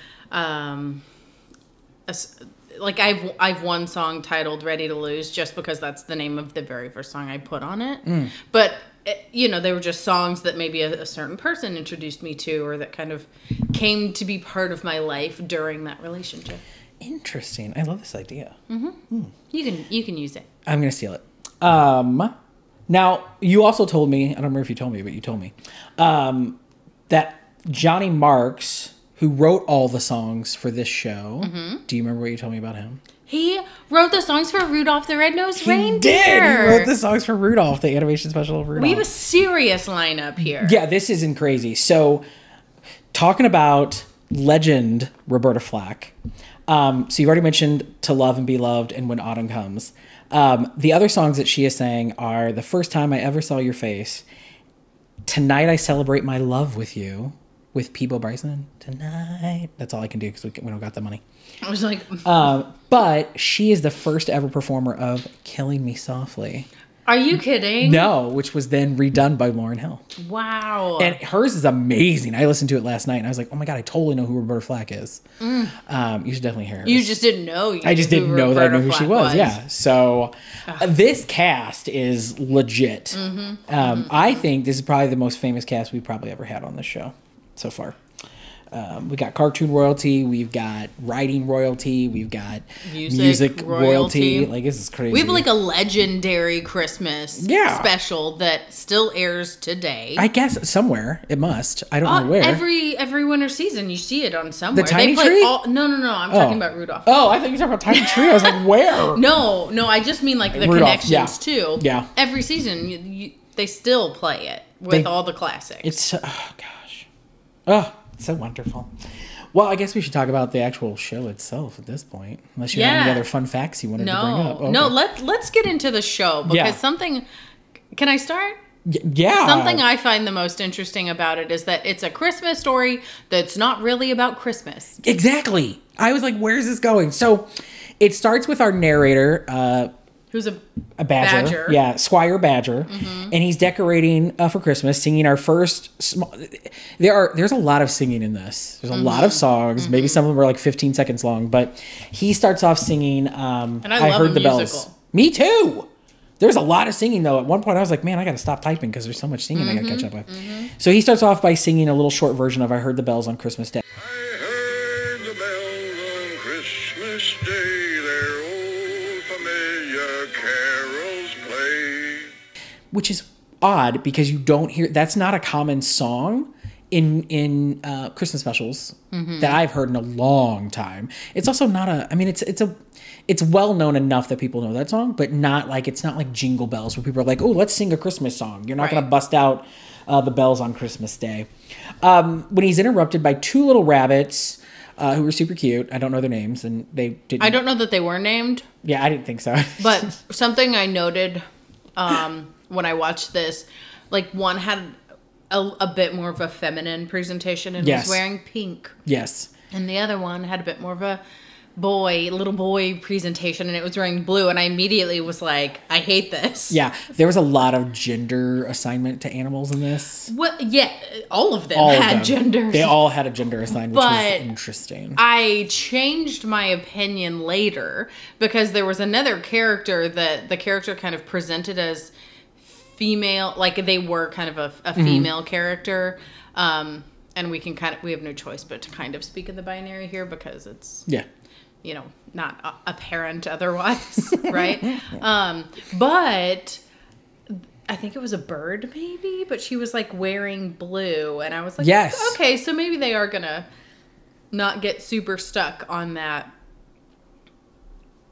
like I've one song titled Ready to Lose just because that's the name of the very first song I put on it. Mm. But you know, they were just songs that maybe a certain person introduced me to, or that kind of came to be part of my life during that relationship. Interesting. I love this idea. Mm-hmm. Mm. You can use it. I'm going to steal it. Now, you also told me, I don't remember if you told me, but you told me, that Johnny Marks, who wrote all the songs for this show, mm-hmm. do you remember what you told me about him? He wrote the songs for Rudolph the Red-Nosed Reindeer. He did. He wrote the songs for Rudolph, the animation special of Rudolph. We have a serious lineup here. Yeah, this isn't crazy. So, talking about legend Roberta Flack. So you already mentioned To Love and Be Loved and When Autumn Comes. The other songs that she has sang are The First Time I Ever Saw Your Face, Tonight I Celebrate My Love With You, with Peebo Bryson. Tonight. That's all I can do because we don't got the money. I was like... but she is the first ever performer of Killing Me Softly. Are you kidding? No, which was then redone by Lauryn Hill. Wow. And hers is amazing. I listened to it last night and I was like, oh my God, I totally know who Roberta Flack is. Mm. You should definitely hear her. You just didn't know. I just didn't know that I knew who she was. Yeah. So this cast is legit. Mm-hmm. I think this is probably the most famous cast we've probably ever had on this show so far. We got cartoon royalty, we've got writing royalty, we've got music royalty. Like, this is crazy. We have like a legendary Christmas special that still airs today. I guess somewhere it must. I don't know where. Every winter season you see it on somewhere. The Tiny Tree? No. I'm talking about Rudolph. Oh, I thought you were talking about Tiny Tree. I was like, where? No. I just mean like the Rudolph, connections too. Yeah. Every season they still play it with all the classics. It's oh gosh. Oh. So wonderful. Well, I guess we should talk about the actual show itself at this point. Unless you have any other fun facts you wanted to bring up. Okay. No, let's get into the show because something... Can I start? Yeah. Something I find the most interesting about it is that it's a Christmas story that's not really about Christmas. Exactly. I was like, where's this going? So it starts with our narrator... who's a badger. Yeah, Squire Badger. Mm-hmm. And he's decorating for Christmas, singing our first... There's a lot of singing in this. There's a lot of songs. Mm-hmm. Maybe some of them are like 15 seconds long. But he starts off singing and I Heard the Musical. Bells. Me too! There's a lot of singing, though. At one point, I was like, man, I got to stop typing because there's so much singing I got to catch up with. Mm-hmm. So he starts off by singing a little short version of I Heard the Bells on Christmas Day. I heard the bells on Christmas Day. There carols play. Which is odd because you don't hear, that's not a common song in Christmas specials that I've heard in a long time. It's also not a, I mean, it's well known enough that people know that song, but it's not like Jingle Bells where people are like, oh, let's sing a Christmas song. You're not going to bust out the bells on Christmas Day. When he's interrupted by two little rabbits who were super cute. I don't know their names, and they didn't... I don't know that they were named. Yeah, I didn't think so. But something I noted when I watched this, like one had a bit more of a feminine presentation and was wearing pink. Yes. And the other one had a bit more of a little boy presentation and it was wearing blue, and I immediately was like, I hate this. Yeah, there was a lot of gender assignment to animals in this. Well, yeah, all of them had genders. They all had a gender assignment, which was interesting. I changed my opinion later because there was another character that the character kind of presented as female, like they were kind of a female character. And we have no choice but to kind of speak of the binary here because it's... Yeah. You know, not apparent otherwise, right? But I think it was a bird, maybe. But she was like wearing blue, and I was like, yes, okay, so maybe they are gonna not get super stuck on that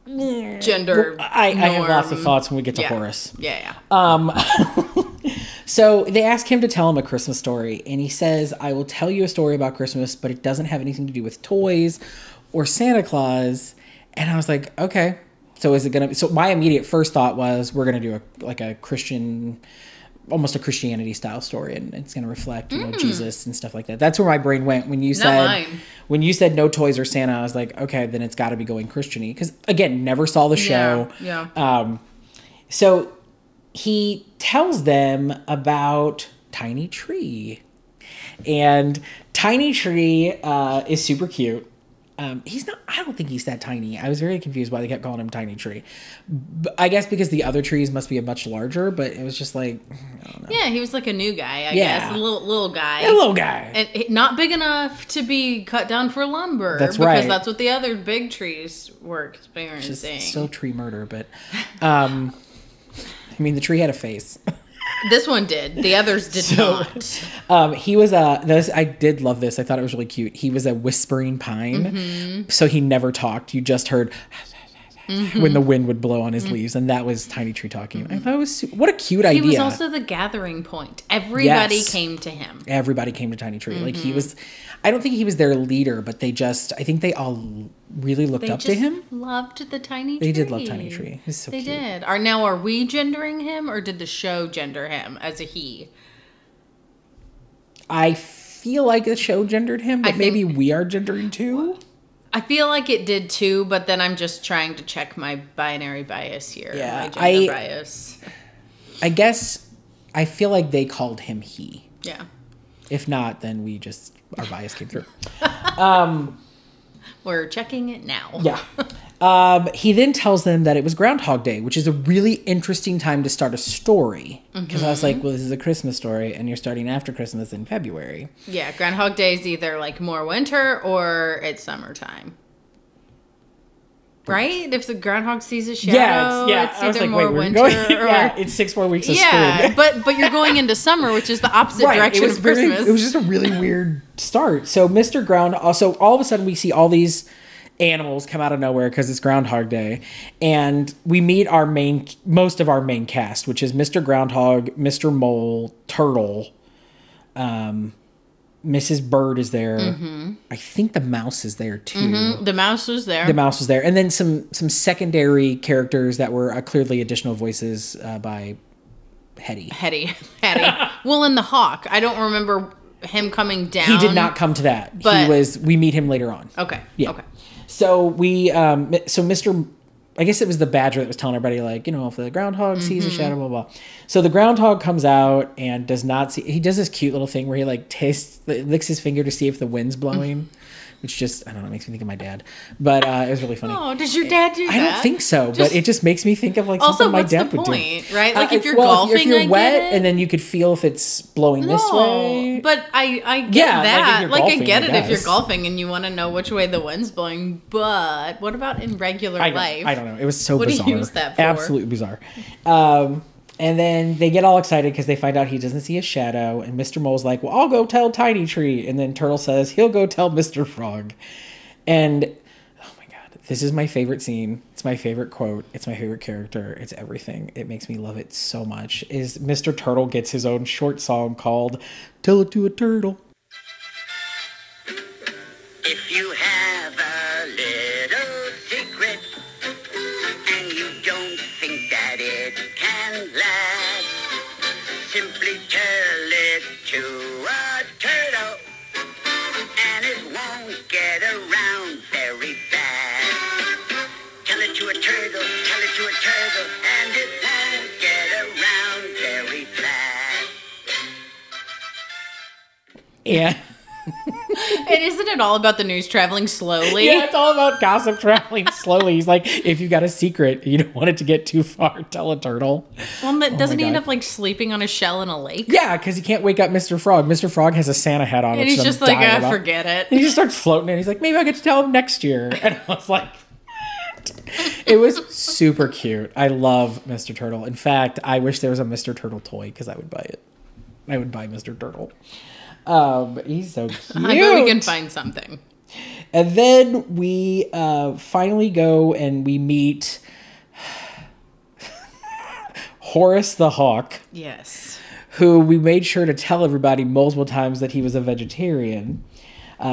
gender. I have lots of thoughts when we get to Horace. So they ask him to tell him a Christmas story, and he says, "I will tell you a story about Christmas, but it doesn't have anything to do with toys." Or Santa Claus. And I was like, okay, so is it gonna be... So my immediate first thought was, we're gonna do a Christian, almost a Christianity style story, and it's gonna reflect Jesus and stuff like that. That's where my brain went when you said no toys or Santa. I was like, okay, then it's got to be going Christian-y, because again, never saw the show. So he tells them about Tiny Tree, and Tiny Tree is super cute. He's not, I don't think he's that tiny. I was very confused why they kept calling him Tiny Tree. But I guess because the other trees must be a much larger, but it was just like, I don't know. Yeah, he was like a new guy, I guess. A little guy. A little guy. And not big enough to be cut down for lumber. That's right. Because that's what the other big trees were experiencing. Still tree murder, but, I mean, the tree had a face. This one did. The others did not. He was I did love this. I thought it was really cute. He was a whispering pine, mm-hmm. so he never talked. You just heard mm-hmm. when the wind would blow on his mm-hmm. leaves, and that was Tiny Tree talking. Mm-hmm. I thought it was what a cute idea. He was also the gathering point. Everybody came to him. Everybody came to Tiny Tree. Mm-hmm. Like he was. I don't think he was their leader, but I think they all really looked up to him. Loved the Tiny Tree. They did love Tiny Tree. He's so cute. They did. Are we gendering him, or did the show gender him as a he? I feel like the show gendered him, but maybe we are gendering too. I feel like it did too, but then I'm just trying to check my binary bias here. Yeah, my gender bias. I guess I feel like they called him he. Yeah. If not, then we just our bias came through. We're checking it now. Yeah. He then tells them that it was Groundhog Day, which is a really interesting time to start a story. Because mm-hmm. I was like, well, this is a Christmas story, and you're starting after Christmas in February. Yeah, Groundhog Day is either like more winter or it's summertime. Right? If the groundhog sees a shadow, it's either more winter or... Yeah, it's 6 more weeks of spring. Yeah, but you're going into summer, which is the opposite direction of Christmas. It was just a really weird start. So Mr. Ground... Also, all of a sudden, we see all these animals come out of nowhere because it's Groundhog Day. And we meet most of our main cast, which is Mr. Groundhog, Mr. Mole, Turtle, Mrs. Bird is there. Mm-hmm. I think the mouse is there too. Mm-hmm. The mouse was there. And then some secondary characters that were clearly additional voices by Hetty. Well, and the hawk. I don't remember him coming down. He did not come to that. But... we meet him later on. Okay. Yeah. Okay. So I guess it was the badger that was telling everybody, like, you know, if the groundhog sees mm-hmm. a shadow, blah, blah. So the groundhog comes out and does not see... He does this cute little thing where he, like, licks his finger to see if the wind's blowing, mm-hmm. which just, I don't know, it makes me think of my dad. But it was really funny. Oh, does your dad do that? I don't think so, but it just makes me think of, like, something my dad would do. Also, what's the point, right? Like, if you're golfing, if you're wet, and then you could feel if it's blowing this way. But I get that. Like, golfing, I get it if you're golfing and you want to know which way the wind's blowing, but what about in regular life? I don't know. It was so bizarre. What do you use that for? Absolutely bizarre. And then they get all excited because they find out he doesn't see a shadow. And Mr. Mole's like, well, I'll go tell Tiny Tree. And then Turtle says, he'll go tell Mr. Frog. And, oh my God, this is my favorite scene. It's my favorite quote. It's my favorite character. It's everything. It makes me love it so much. Is Mr. Turtle gets his own short song called Tell It to a Turtle. If you have a little secret... Simply tell it to a turtle, and it won't get around very fast. Tell it to a turtle, tell it to a turtle, and it won't get around very fast. Yeah. And isn't it all about the news traveling slowly? Yeah, it's all about gossip traveling slowly. He's like, if you got a secret, you don't want it to get too far, tell a turtle. Well, doesn't he end up like sleeping on a shell in a lake? Yeah, because he can't wake up Mr. Frog. Mr. Frog has a Santa hat on. And he's just like, forget it. And he just starts floating and he's like, maybe I'll get to tell him next year. And I was like, it was super cute. I love Mr. Turtle. In fact, I wish there was a Mr. Turtle toy because I would buy it. I would buy Mr. Turtle. He's so cute. I bet we can find something. And then we finally go and we meet Horace the Hawk. Yes. Who we made sure to tell everybody multiple times that he was a vegetarian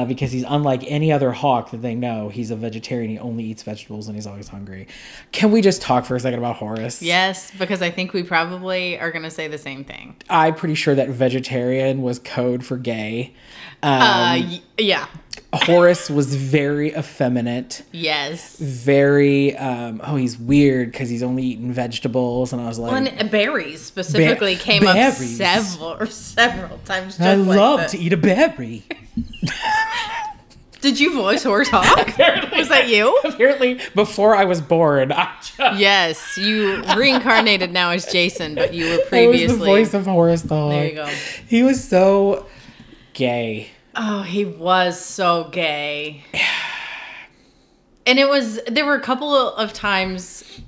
because he's unlike any other hawk that they know. He's a vegetarian. He only eats vegetables and he's always hungry. Can we just talk for a second about Horace? Yes, because I think we probably are going to say the same thing. I'm pretty sure that vegetarian was code for gay. Yeah. Horace was very effeminate. Yes. Very, he's weird because he's only eating vegetables. And I was like... Well, and berries specifically came up several times. I love to eat a berry. Did you voice Horse Hawk? Apparently. Was that you? Apparently, before I was born. Yes, you reincarnated now as Jason, but you were previously. I was the voice of Horace Hawk. There you go. He was so gay. Oh, he was so gay. And it was, there were a couple of times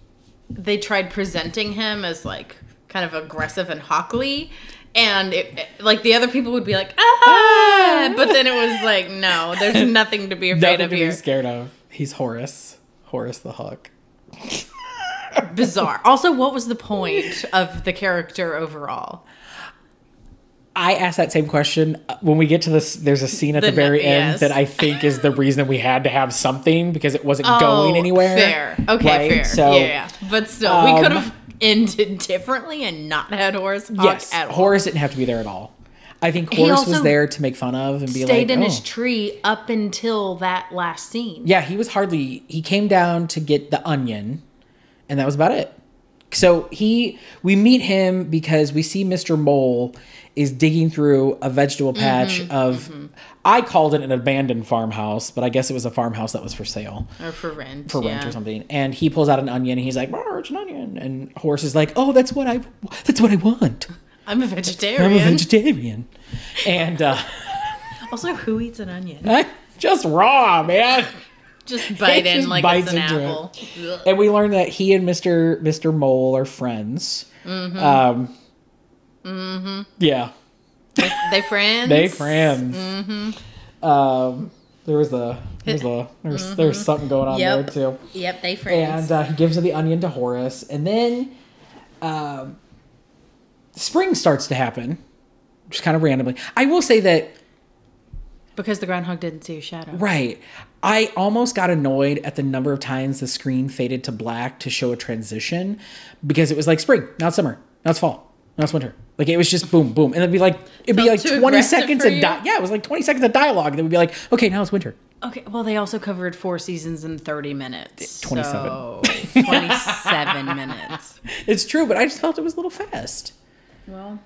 they tried presenting him as like kind of aggressive and Hawkley. And it, like the other people would be like, ah, but then it was like, no, there's nothing to be afraid of here. Nothing to be scared of. He's Horace. Horace the Hawk. Bizarre. Also, what was the point of the character overall? I asked that same question when we get to this. There's a scene at the very end that I think is the reason we had to have something because it wasn't going anywhere. Fair. Okay, right? Fair. So, yeah. But still, we could have ended differently and not had Horace Hawk at all. Horace didn't have to be there at all. I think Horace was there to make fun of and be like, stayed in his tree up until that last scene. Yeah, he was hardly, he came down to get the onion and that was about it. So we meet him because we see Mr. Mole is digging through a vegetable patch I called it an abandoned farmhouse, but I guess it was a farmhouse that was for sale. Or for rent. For rent or something. And he pulls out an onion and he's like, it's an onion. And Horace is like, oh, that's what I want. I'm a vegetarian. And also, who eats an onion? Just raw, man. Just bite in just like it's an apple. It. And we learn that he and Mr. Mole are friends. Mm-hmm. Yeah. They friends? They friends. Mm-hmm. There's something going on there too. Yep, they friends. And he gives her the onion to Horace. And then spring starts to happen. Just kind of randomly. I will say that. Because the groundhog didn't see a shadow. Right. I almost got annoyed at the number of times the screen faded to black to show a transition because it was like spring, now it's summer, now it's fall, now it's winter. Like it was just boom, boom. And it'd be like 20 seconds of it was like 20 seconds of dialogue. Then we'd be like, okay, now it's winter. Okay, well they also covered 4 seasons in 30 minutes. 27. So 27 minutes. It's true, but I just felt it was a little fast. Well,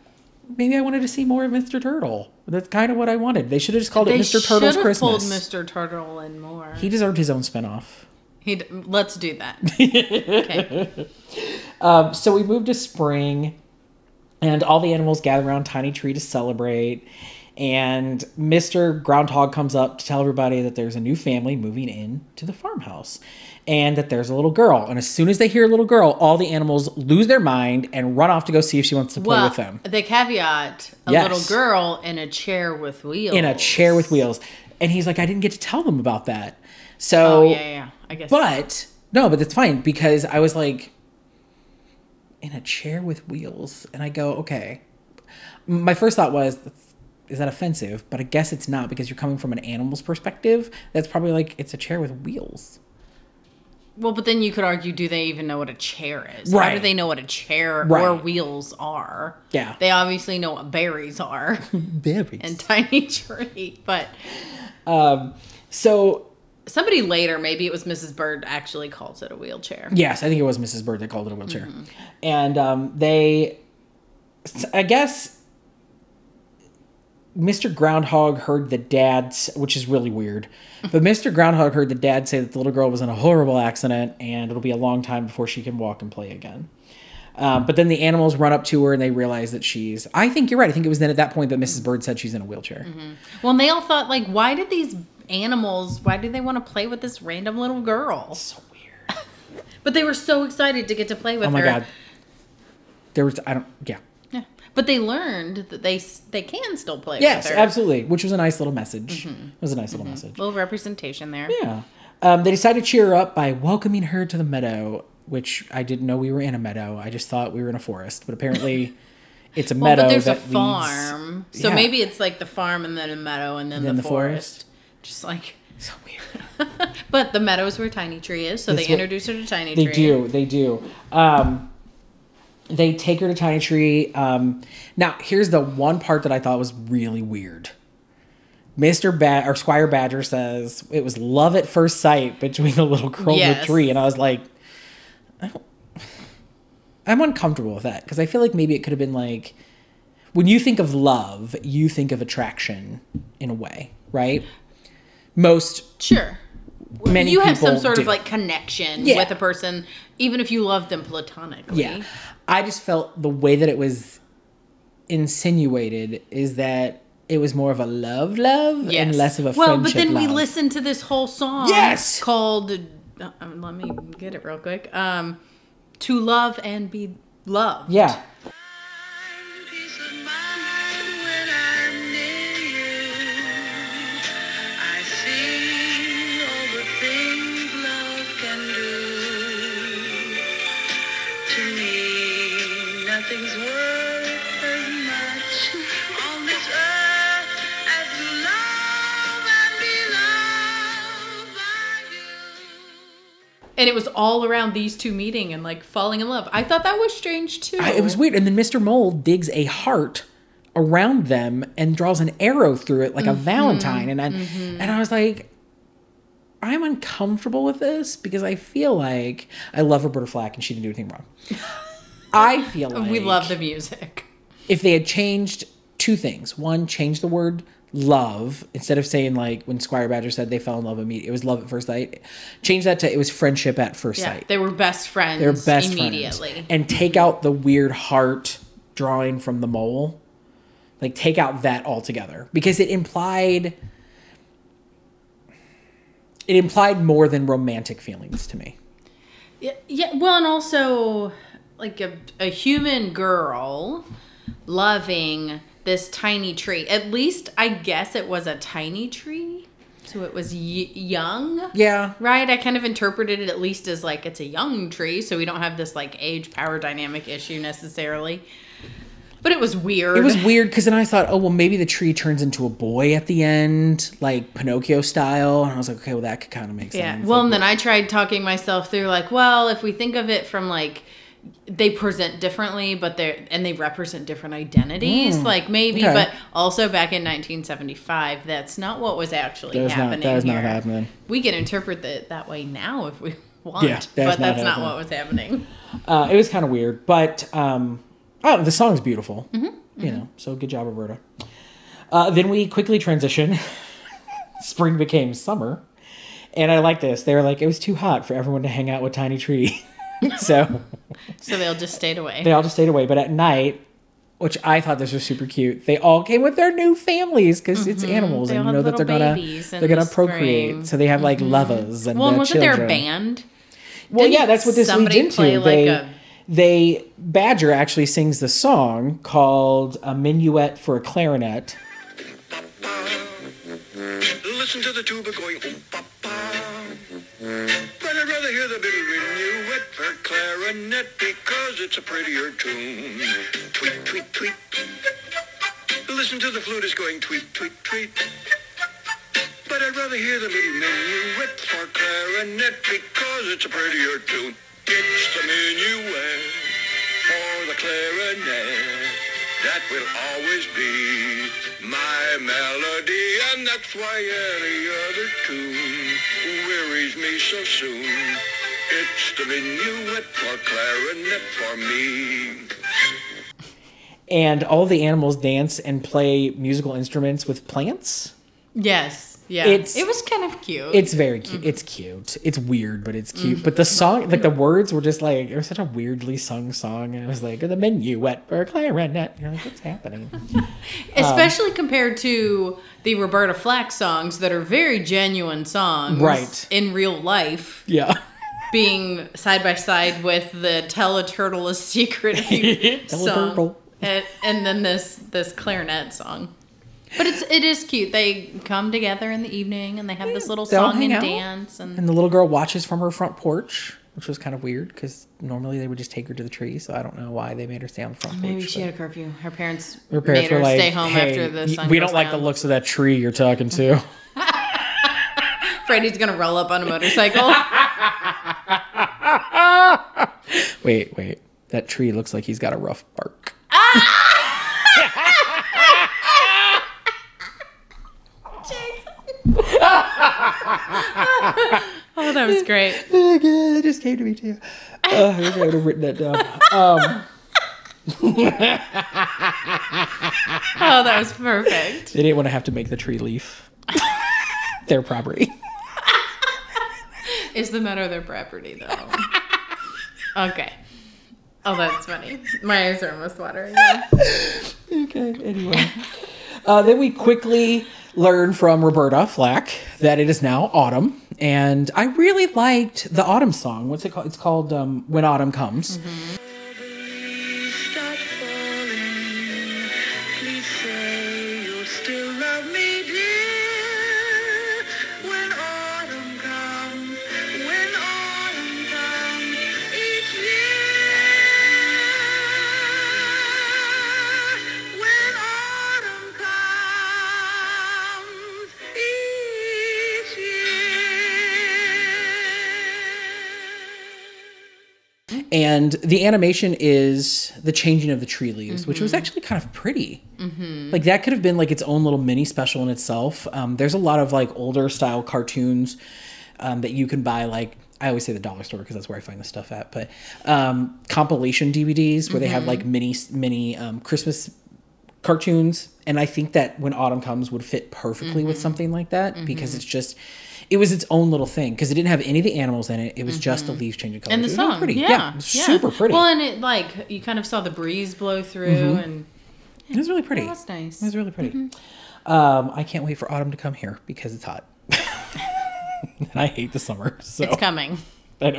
maybe I wanted to see more of Mr. Turtle. That's kind of what I wanted. They should have just called it Mr. Turtle's Christmas. They should have pulled Mr. Turtle and more. He deserved his own spinoff. Let's do that. Okay. So we move to spring, and all the animals gather around Tiny Tree to celebrate. And Mr. Groundhog comes up to tell everybody that there's a new family moving in to the farmhouse and that there's a little girl. And as soon as they hear a little girl, all the animals lose their mind and run off to go see if she wants to play with them. The caveat, little girl in a chair with wheels. And he's like, I didn't get to tell them about that. So, I guess. But it's fine because I was like, in a chair with wheels. And I go, okay. My first thought was, is that offensive? But I guess it's not because you're coming from an animal's perspective. That's probably like, it's a chair with wheels. Well, but then you could argue, do they even know what a chair is? Right. How do they know what a chair or wheels are? Yeah. They obviously know what berries are. Berries. And Tiny Tree. But so somebody later, maybe it was Mrs. Bird, actually calls it a wheelchair. Yes, I think it was Mrs. Bird that called it a wheelchair. Mm-hmm. And Mr. Groundhog heard the dad, which is really weird, but Mr. Groundhog heard the dad say that the little girl was in a horrible accident and it'll be a long time before she can walk and play again. But then the animals run up to her and they realize that she's, I think you're right. I think it was then at that point that Mrs. Bird said she's in a wheelchair. Mm-hmm. Well, and they all thought like, why did these animals, why do they want to play with this random little girl? It's so weird. But they were so excited to get to play with her. Oh my God. But they learned that they can still play with her. Yes, absolutely, which was a nice little message. Mm-hmm. It was a nice little message. A little representation there. Yeah. They decided to cheer her up by welcoming her to the meadow, which I didn't know we were in a meadow. I just thought we were in a forest, but apparently it's a meadow. But there's a farm. Leads, so maybe it's like the farm and then a meadow and then the forest. Just like... So weird. But the meadow's where Tiny Tree is, so they introduce her to Tiny Tree. They do. They take her to Tiny Tree. Now, here's the one part that I thought was really weird. Squire Badger says it was love at first sight between the little girl and the tree, and I was like, I'm uncomfortable with that because I feel like maybe it could have been like, when you think of love, you think of attraction in a way, right? most sure many you have some sort do. Of like connection yeah. with a person, even if you love them platonically. Yeah, I just felt the way that it was insinuated is that it was more of a love yes. and less of a friendship. Well, but then we listened to this whole song yes! called, let me get it real quick, To Love and Be Loved. Yeah. Nothing's worth as much on this earth as love and be loved by you. And it was all around these two meeting and like falling in love. I thought that was strange too. It was weird. And then Mr. Mole digs a heart around them and draws an arrow through it like mm-hmm. a Valentine. And I was like, I'm uncomfortable with this because I feel like I love Roberta Flack and she didn't do anything wrong. I feel like... We love the music. If they had changed two things. One, change the word love. Instead of saying, like, when Squire Badger said they fell in love immediately, it was love at first sight. Change that to it was friendship at first sight. They were best friends immediately. And take out the weird heart drawing from the mole. Like, take out that altogether. Because it implied... It implied more than romantic feelings to me. Yeah. Well, and also... Like a human girl loving this tiny tree. At least I guess it was a tiny tree. So it was young. Yeah. Right? I kind of interpreted it at least as like it's a young tree. So we don't have this like age power dynamic issue necessarily. But it was weird. It was weird because then I thought, oh, well, maybe the tree turns into a boy at the end, like Pinocchio style. And I was like, okay, well, that could kind of make sense. Yeah. Well, like, and then I tried talking myself through like, well, if we think of it from like... They present differently, but they represent different identities. Like maybe, okay. But also back in 1975, that's not what was actually happening. That was not happening. We can interpret it that way now if we want, but that's not what was happening. It was kind of weird, but the song's beautiful. Mm-hmm. You know, so good job, Roberta. Then we quickly transition. Spring became summer, and I like this. They were like, it was too hot for everyone to hang out with tiny tree. So they all just stayed away. But at night, which I thought this was super cute, they all came with their new families because it's animals, and you know that they're gonna procreate. So they have like lovers and well, wasn't there a band? Well, yeah, that's what this leads into. Badger actually sings the song called "A Minuet for a Clarinet." Listen to the tuba going. But I'd rather hear the minuet for clarinet because it's a prettier tune. Tweet, tweet, tweet. Listen to the flutist going tweet, tweet, tweet. But I'd rather hear the minuet for clarinet because it's a prettier tune. It's the minuet for the clarinet. That will always be my melody, and that's why any other tune wearies me so soon. It's the minuet for clarinet for me. And all the animals dance and play musical instruments with plants? Yes. Yeah. It was kind of cute. It's very cute. Mm-hmm. It's cute. It's weird, but it's cute. Mm-hmm. But the song, like the words were just like, it was such a weirdly sung song. And it was like, the minuet for clarinet. You're like, what's happening? Especially compared to the Roberta Flack songs that are very genuine songs. Right. In real life. Yeah. Being side by side with the Tell a Turtle a Secret song. And then this clarinet song. But it is cute. They come together in the evening and they have this little song and dance. And the little girl watches from her front porch, which was kind of weird because normally they would just take her to the tree. So I don't know why they made her stay on the front porch. Maybe she had a curfew. Her parents made her stay home after the sun goes down. We don't like the looks of that tree you're talking to. Freddy's going to roll up on a motorcycle. Wait. That tree looks like he's got a rough bark. Ah! Oh, that was great. It just came to me too. I wish I would have written that down. Oh, that was perfect. They didn't want to have to make the tree leaf. their property. Is the meadow their property, though? Okay. Oh, that's funny. My eyes are almost watering now. Okay, anyway. Then we quickly learn from Roberta Flack that it is now autumn. And I really liked the autumn song. What's it called? It's called When Autumn Comes. Mm-hmm. And the animation is the changing of the tree leaves, mm-hmm. which was actually kind of pretty. Mm-hmm. Like that could have been like its own little mini special in itself. There's a lot of like older style cartoons that you can buy. Like I always say the dollar store because that's where I find this stuff at. But compilation DVDs where mm-hmm. they have like mini Christmas cartoons. And I think that When Autumn Comes would fit perfectly mm-hmm. with something like that mm-hmm. because it's just... It was its own little thing because it didn't have any of the animals in it. It was mm-hmm. just the leaves changing colors. And the song, pretty. Yeah, super pretty. Well, and it like you kind of saw the breeze blow through, mm-hmm. and it was really pretty. It was nice. It was really pretty. Mm-hmm. I can't wait for autumn to come here because it's hot, and I hate the summer. So it's coming. I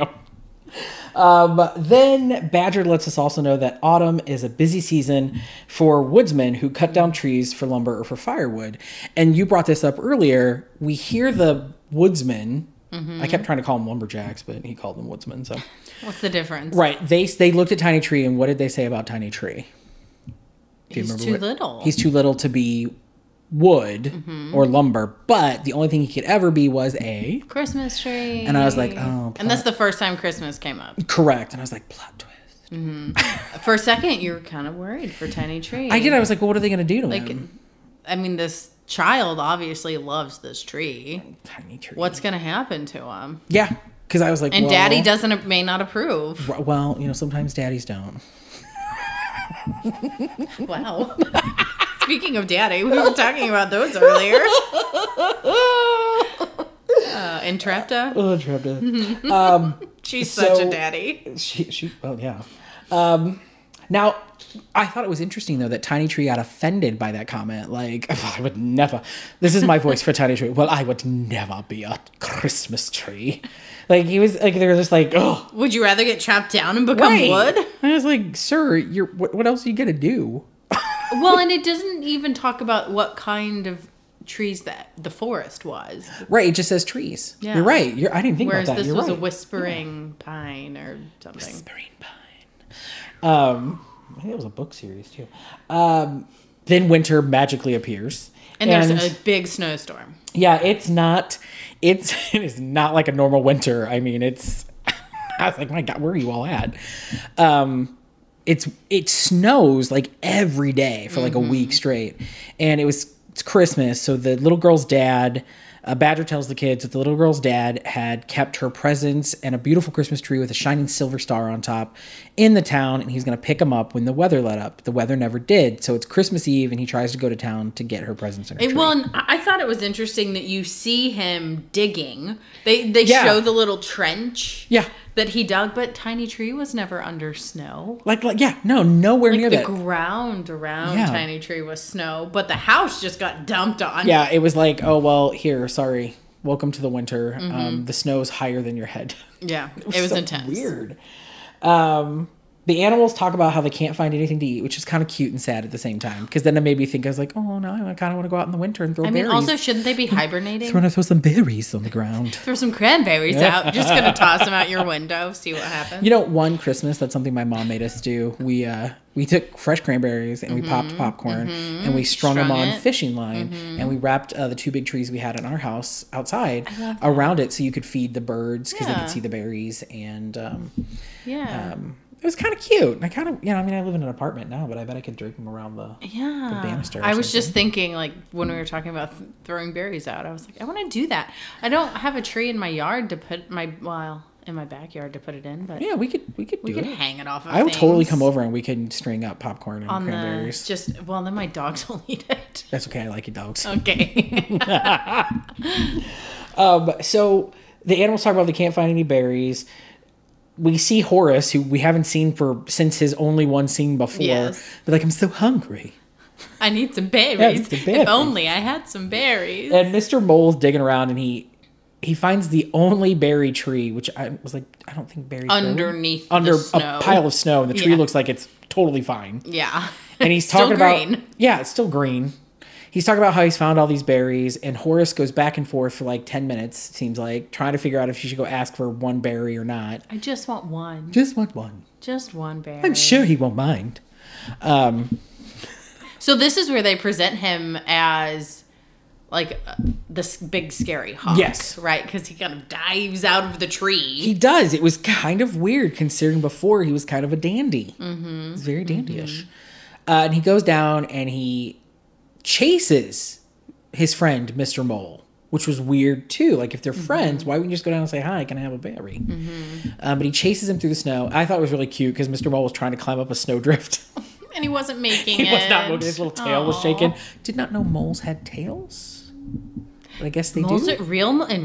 know. Then Badger lets us also know that autumn is a busy season for woodsmen who cut down trees for lumber or for firewood. And you brought this up earlier. We hear the woodsmen. Mm-hmm. I kept trying to call them lumberjacks, but he called them woodsmen. So what's the difference? Right. They looked at Tiny Tree, and what did they say about Tiny Tree? Do you remember? He's too little. He's too little to be wood mm-hmm. or lumber, but the only thing he could ever be was a Christmas tree. And I was like, oh. And that's the first time Christmas came up. Correct. And I was like, plot twist. Mm-hmm. For a second, you were kind of worried for Tiny Tree. I did. I was like, well, what are they going to do to him? I mean, this child obviously loves this tree. Tiny Tree. What's going to happen to him? Yeah. Because I was like, and well, Daddy may not approve. Well, sometimes daddies don't. Wow. Speaking of daddy, we were talking about those earlier. Entrapta. Oh, Entrapta. She's such a daddy. Well, yeah. Now, I thought it was interesting, though, that Tiny Tree got offended by that comment. Like, I would never. This is my voice for Tiny Tree. Well, I would never be a Christmas tree. Like, he was, like, they were just like, oh. Would you rather get chopped down and become wood? And I was like, sir, what else are you going to do? Well, and it doesn't even talk about what kind of trees that the forest was. Right, it just says trees. Yeah. You're right. I didn't think about that. Whereas this was a whispering pine or something. Whispering pine. I think it was a book series, too. Then winter magically appears. And there's a big snowstorm. Yeah, it is not like a normal winter. I mean, I was like, my God, where are you all at? It snows like every day for like a week straight, and it's Christmas. So the little girl's dad, Badger tells the kids that the little girl's dad had kept her presents and a beautiful Christmas tree with a shining silver star on top in the town, and he's going to pick them up when the weather let up. The weather never did, so it's Christmas Eve, and he tries to go to town to get her presents and her tree. Well, and I thought it was interesting that you see him digging. They show the little trench. Yeah. That he dug, but Tiny Tree was never under snow. Nowhere near that. The ground around Tiny Tree was snow, but the house just got dumped on. Yeah, it was like, oh, well, here, sorry. Welcome to the winter. Mm-hmm. The snow's higher than your head. Yeah, it was so intense. Weird. The animals talk about how they can't find anything to eat, which is kind of cute and sad at the same time. Because then it made me think, I was like, oh, no, I kind of want to go out in the winter and throw berries. I mean, also, shouldn't they be hibernating? Throw some berries on the ground. Throw some cranberries out. Just going to toss them out your window, see what happens. One Christmas, that's something my mom made us do. We took fresh cranberries and we popped popcorn and we strung them on fishing line and we wrapped the two big trees we had in our house outside around it so you could feed the birds because they could see the berries and... it was kind of cute. I kind of, I live in an apartment now, but I bet I could drape them around the banister. I was just thinking, like, when we were talking about throwing berries out, I was like, I want to do that. I don't have a tree in my yard to put my, well, in my backyard to put it in, but yeah, we could hang it off of I would things. Totally come over and we can string up popcorn and on cranberries. Then my dogs will eat it. That's okay. I like your dogs. Okay. So the animals talk about they can't find any berries. We see Horace, who we haven't seen since his only one scene before. Yes. But like, I'm so hungry. I need some berries. Yeah, I need some berries. If only I had some berries. And Mr. Mole's digging around and he finds the only berry tree, which I was like, I don't think berries underneath grow. Under a pile of snow, and the tree looks like it's totally fine. Yeah. And he's talking about green. Yeah, it's still green. He's talking about how he's found all these berries, and Horace goes back and forth for like 10 minutes, it seems like, trying to figure out if she should go ask for one berry or not. I just want one. Just want one. Just one berry. I'm sure he won't mind. So this is where they present him as like this big scary hawk. Yes. Right? Because he kind of dives out of the tree. He does. It was kind of weird considering before he was kind of a dandy. Mm-hmm. He's very dandyish. Mm-hmm. And he goes down and he chases his friend Mr. Mole, which was weird too. Like if they're friends, why wouldn't you just go down and say, hi, can I have a berry? Mm-hmm. But he chases him through the snow. I thought it was really cute because Mr. Mole was trying to climb up a snowdrift. And he wasn't making it. He was not moving. His little tail was shaking. Did not know moles had tails. But I guess they do. In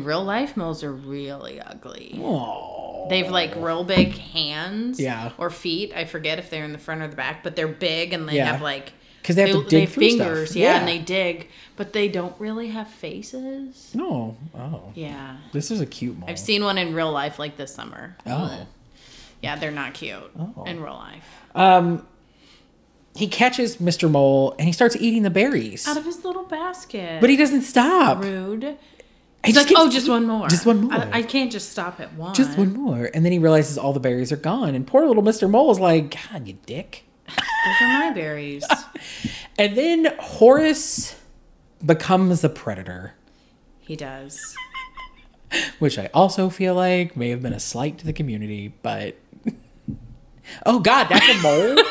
real life, moles are really ugly. Aww. They've like real big hands or feet. I forget if they're in the front or the back, but they're big and they have like... Because they have to dig through fingers, stuff. Yeah, and they dig, but they don't really have faces. No. Oh. Yeah. This is a cute mole. I've seen one in real life like this summer. Oh. Yeah, they're not cute in real life. He catches Mr. Mole and he starts eating the berries. Out of his little basket. But he doesn't stop. Rude. He's like, just one more. Just one more. I can't just stop at one. Just one more. And then he realizes all the berries are gone. And poor little Mr. Mole is like, God, you dick. Those are my berries. And then Horace becomes a predator. He does. Which I also feel like may have been a slight to the community, but... Oh, God, that's a mole?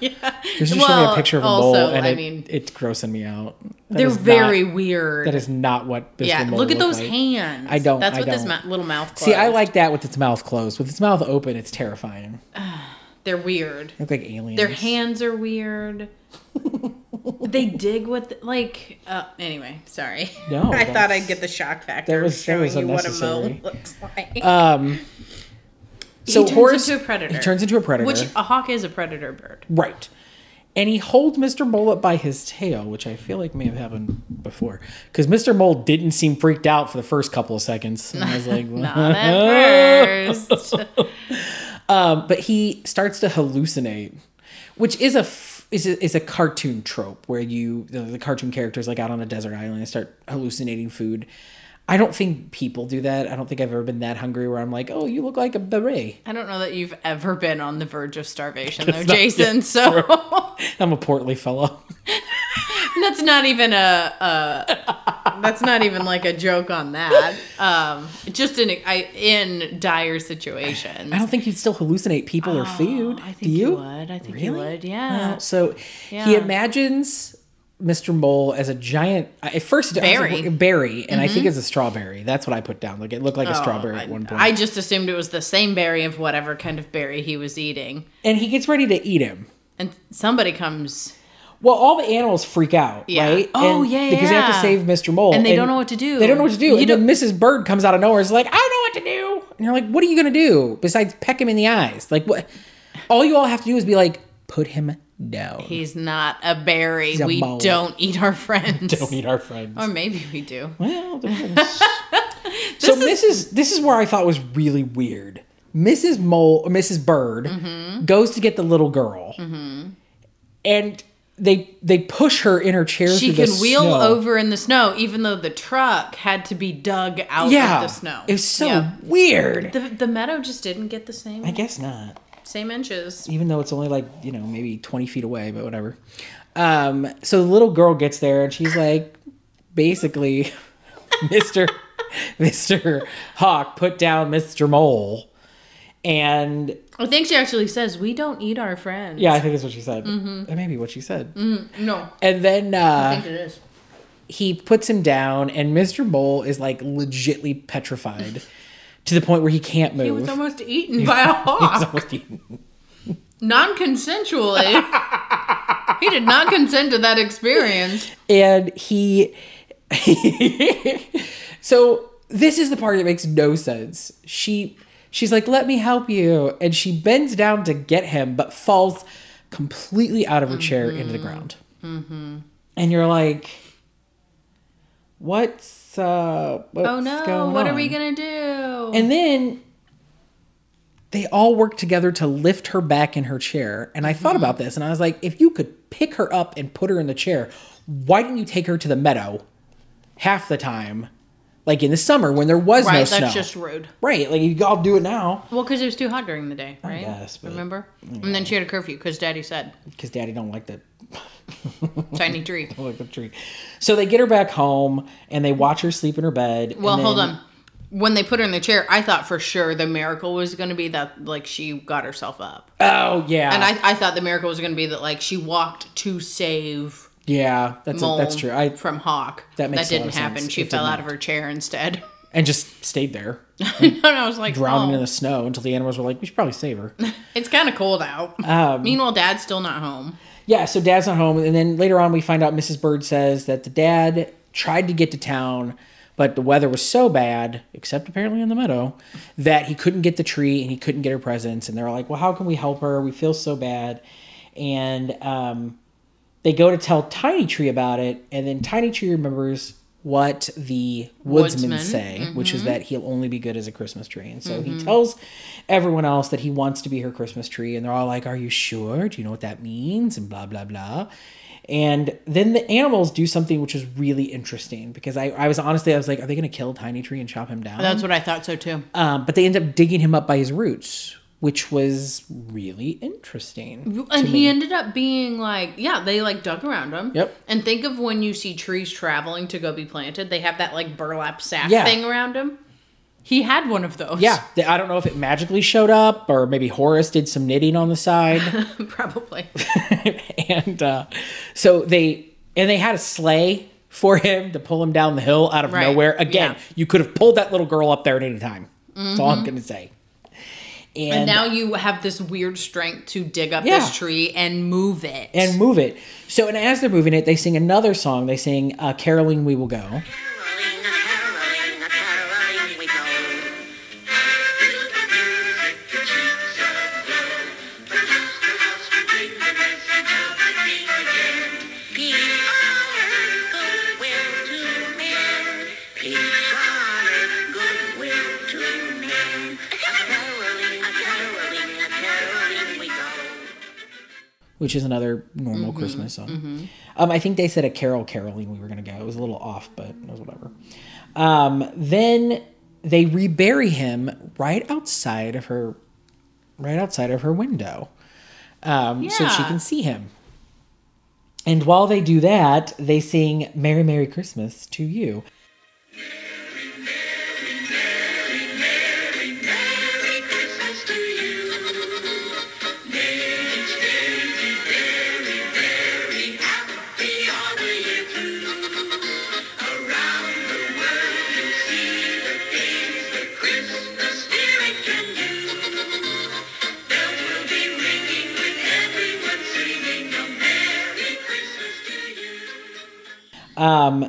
Yeah. There's just showing a picture of a mole, and it's grossing me out. They're very weird. That is not what this mole look at those hands. I don't. That's with this little mouth closed. See, I like that with its mouth closed. With its mouth open, it's terrifying. They're weird. They look like aliens. Their hands are weird. They dig with, like, anyway, sorry. No. I thought I'd get the shock factor showing you what a mole looks like. So he turns into a predator. Which a hawk is a predator bird. Right. And he holds Mr. Mole up by his tail, which I feel like may have happened before. Because Mr. Mole didn't seem freaked out for the first couple of seconds. And I was like, not at first. But he starts to hallucinate, which is a cartoon trope where the cartoon characters like out on a desert island and start hallucinating food. I don't think people do that. I don't think I've ever been that hungry where I'm like, oh, you look like a beret. I don't know that you've ever been on the verge of starvation, though, Jason. So I'm a portly fellow. That's not even that's not even like a joke on that. Just in dire situations. I don't think you'd still hallucinate people or food. I think do you? You would. I think you would, yeah. So he imagines... Mr. Mole as a giant at first berry and I think it's a strawberry. That's what I put down. Like it looked like a strawberry at one point. I just assumed it was the same berry of whatever kind of berry he was eating. And he gets ready to eat him. And somebody comes. Well, all the animals freak out, right? Oh, and because they have to save Mr. Mole. And they don't know what to do. They don't know what to do. And then Mrs. Bird comes out of nowhere and is like, I don't know what to do. And you're like, what are you going to do besides peck him in the eyes? Like what? All you all have to do is be like, put him down. He's not a berry. We don't eat our friends. Or maybe we do. Well, so this is where I thought was really weird. Mrs. Mole, or Mrs. Bird, goes to get the little girl, and they push her in her chair. She can wheel over in the snow, even though the truck had to be dug out of the snow. It's so weird. The meadow just didn't get the same. I guess not. Same inches. Even though it's only like, maybe 20 feet away, but whatever. So the little girl gets there and she's like, basically, Mr. Hawk put down Mr. Mole. And I think she actually says, we don't eat our friends. Yeah, I think that's what she said. Mm-hmm. That may be what she said. Mm-hmm. No. And then I think it is. He puts him down and Mr. Mole is like legitly petrified. to the point where he can't move. He was almost eaten by a hawk. Non-consensually. He did not consent to that experience. And he... So this is the part that makes no sense. She's like, let me help you. And she bends down to get him, but falls completely out of her chair into the ground. Mm-hmm. And you're like, what's oh no, going what on? Are we going to do? And then they all work together to lift her back in her chair. And I thought about this and I was like, if you could pick her up and put her in the chair, why didn't you take her to the meadow half the time? Like in the summer when there was no snow. Right, that's just rude. Right, like you all do it now. Well, because it was too hot during the day, right? Yes, remember? Yeah. And then she had a curfew because Daddy said. Because Daddy don't like the tiny tree. Don't like the tree. So they get her back home and they watch her sleep in her bed. Well, hold on. When they put her in the chair, I thought for sure the miracle was going to be that like she got herself up. Oh yeah. And I thought the miracle was going to be that like she walked to save. Yeah, that's true. From Hawk. That didn't happen. She fell out of her chair instead. And just stayed there. And I was like, drowning in the snow until the animals were like, we should probably save her. It's kind of cold out. Meanwhile, Dad's still not home. Yeah, so Dad's not home. And then later on, we find out Mrs. Bird says that the dad tried to get to town, but the weather was so bad, except apparently in the meadow, that he couldn't get the tree and he couldn't get her presents. And they're like, well, how can we help her? We feel so bad. And, they go to tell Tiny Tree about it, and then Tiny Tree remembers what the woodsmen say, which is that he'll only be good as a Christmas tree. And so he tells everyone else that he wants to be her Christmas tree, and they're all like, are you sure? Do you know what that means? And blah, blah, blah. And then the animals do something which is really interesting, because I was like, are they going to kill Tiny Tree and chop him down? That's what I thought so, too. But they end up digging him up by his roots, which was really interesting. And he ended up being like, yeah, they like dug around him. Yep. And think of when you see trees traveling to go be planted, they have that like burlap sack thing around him. He had one of those. Yeah. I don't know if it magically showed up or maybe Horace did some knitting on the side. Probably. And so they had a sleigh for him to pull him down the hill out of nowhere. Again, you could have pulled that little girl up there at any time. That's all I'm going to say. And now you have this weird strength to dig up this tree and move it. So, and as they're moving it, they sing another song. They sing Caroling We Will Go. Caroling, caroling, caroling we go. Which is another normal Christmas song. I think they said a caroling we were going to go. It was a little off, but it was whatever. Then they rebury him right outside of her window, so she can see him. And while they do that, they sing "Merry, Merry Christmas to You."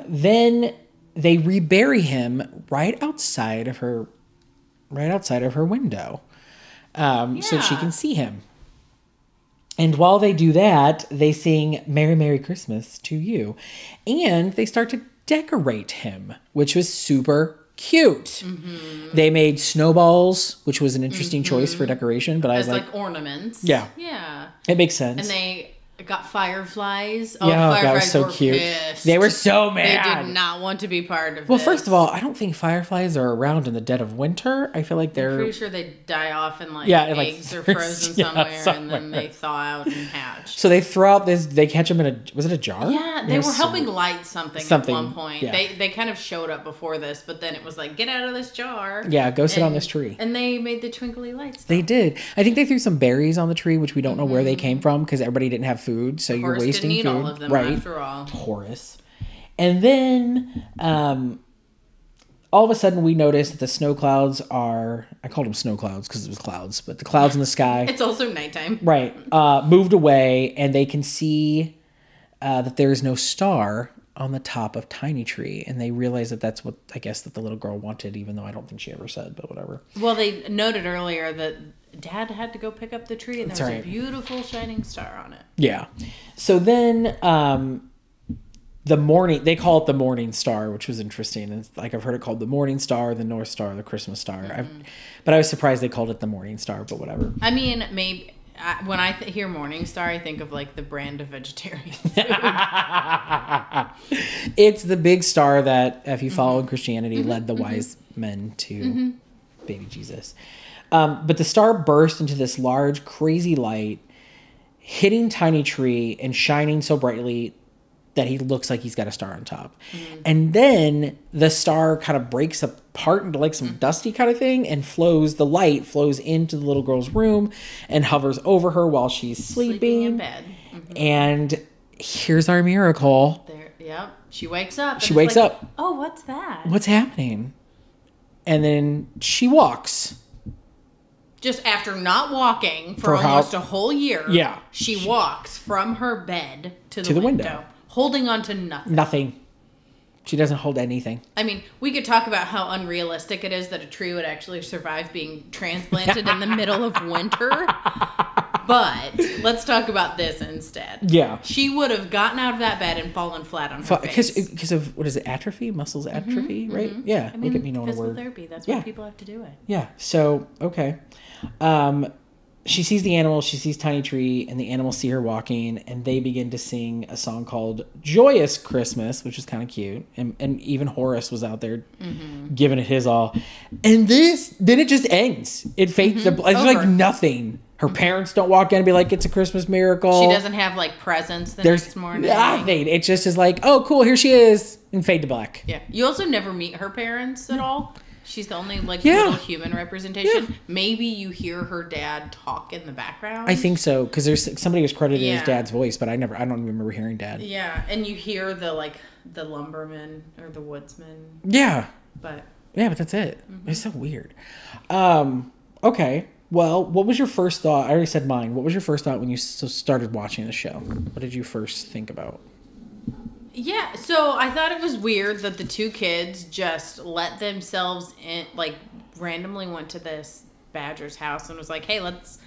Then they rebury him right outside of her window, so she can see him. And while they do that, they sing "Merry, Merry Christmas to You," and they start to decorate him, which was super cute. They made snowballs, which was an interesting choice for decoration, but I was like ornaments. Yeah, it makes sense. And they got fireflies. Oh, yeah, fireflies that was so cute. Pissed. They were so mad. They did not want to be part of this. Well, first of all, I don't think fireflies are around in the dead of winter. I feel like I'm pretty sure they die off and like eggs are frozen somewhere and then they thaw out and hatch. So they throw out this, they catch them in was it a jar? Yeah, they were helping light something at one point. Yeah. They kind of showed up before this, but then it was like, get out of this jar. Yeah, go sit on this tree. And they made the twinkly lights. They did. I think they threw some berries on the tree, which we don't know where they came from because everybody didn't have food, so you're wasting food. All of them, right? After all, Horace. And then all of a sudden we notice that the snow clouds are, I called them snow clouds because it was clouds, but the clouds in the sky. It's also nighttime. Right. Moved away, and they can see that there is no star on the top of Tiny Tree, and they realize that that's what, I guess, that the little girl wanted, even though I don't think she ever said, but whatever. Well, they noted earlier that Dad had to go pick up the tree, and there was a beautiful shining star on it. Yeah. So then the morning, they call it the morning star, which was interesting. And like, I've heard it called the morning star, the North Star, the Christmas star. Mm-hmm. But I was surprised they called it the morning star, but whatever. I mean, maybe... when I hear Morning Star, I think of like the brand of vegetarian food. It's the big star that, if you follow in Christianity, led the wise men to baby Jesus. But the star burst into this large, crazy light, hitting Tiny Tree and shining so brightly that he looks like he's got a star on top. Mm-hmm. And then the star kind of breaks apart into like some dusty kind of thing, and the light flows into the little girl's room and hovers over her while she's sleeping in bed. Mm-hmm. And here's our miracle. She wakes up. She wakes up. Oh, what's that? What's happening? And then she walks. Just after not walking for almost a whole year. Yeah. She walks from her bed to the window. Holding on to nothing. Nothing. She doesn't hold anything. I mean, we could talk about how unrealistic it is that a tree would actually survive being transplanted in the middle of winter. But let's talk about this instead. Yeah. She would have gotten out of that bed and fallen flat on her face. Because of, what is it, atrophy? Muscles atrophy, right? Mm-hmm. Yeah. I mean, look at me knowing a word. Physical therapy. That's why people have to do it. Yeah. So, okay. She sees the animal, she sees Tiny Tree, and the animals see her walking, and they begin to sing a song called Joyous Christmas, which is kind of cute. And even Horace was out there giving it his all. And then it just ends. It fades. It's like nothing. Her parents don't walk in and be like, it's a Christmas miracle. She doesn't have like presents the next morning. Nothing. It just is like, oh, cool, here she is, and fade to black. Yeah. You also never meet her parents at all. She's the only little human representation. Yeah. Maybe you hear her dad talk in the background. I think so, because there's somebody was credited as Dad's voice, but I don't remember hearing Dad. Yeah, and you hear the lumberman or the woodsman. Yeah. But that's it. Mm-hmm. It's so weird. Okay. Well, what was your first thought? I already said mine. What was your first thought when you started watching the show? What did you first think about? Yeah, so I thought it was weird that the two kids just let themselves in, like randomly went to this badger's house and was like, hey, let's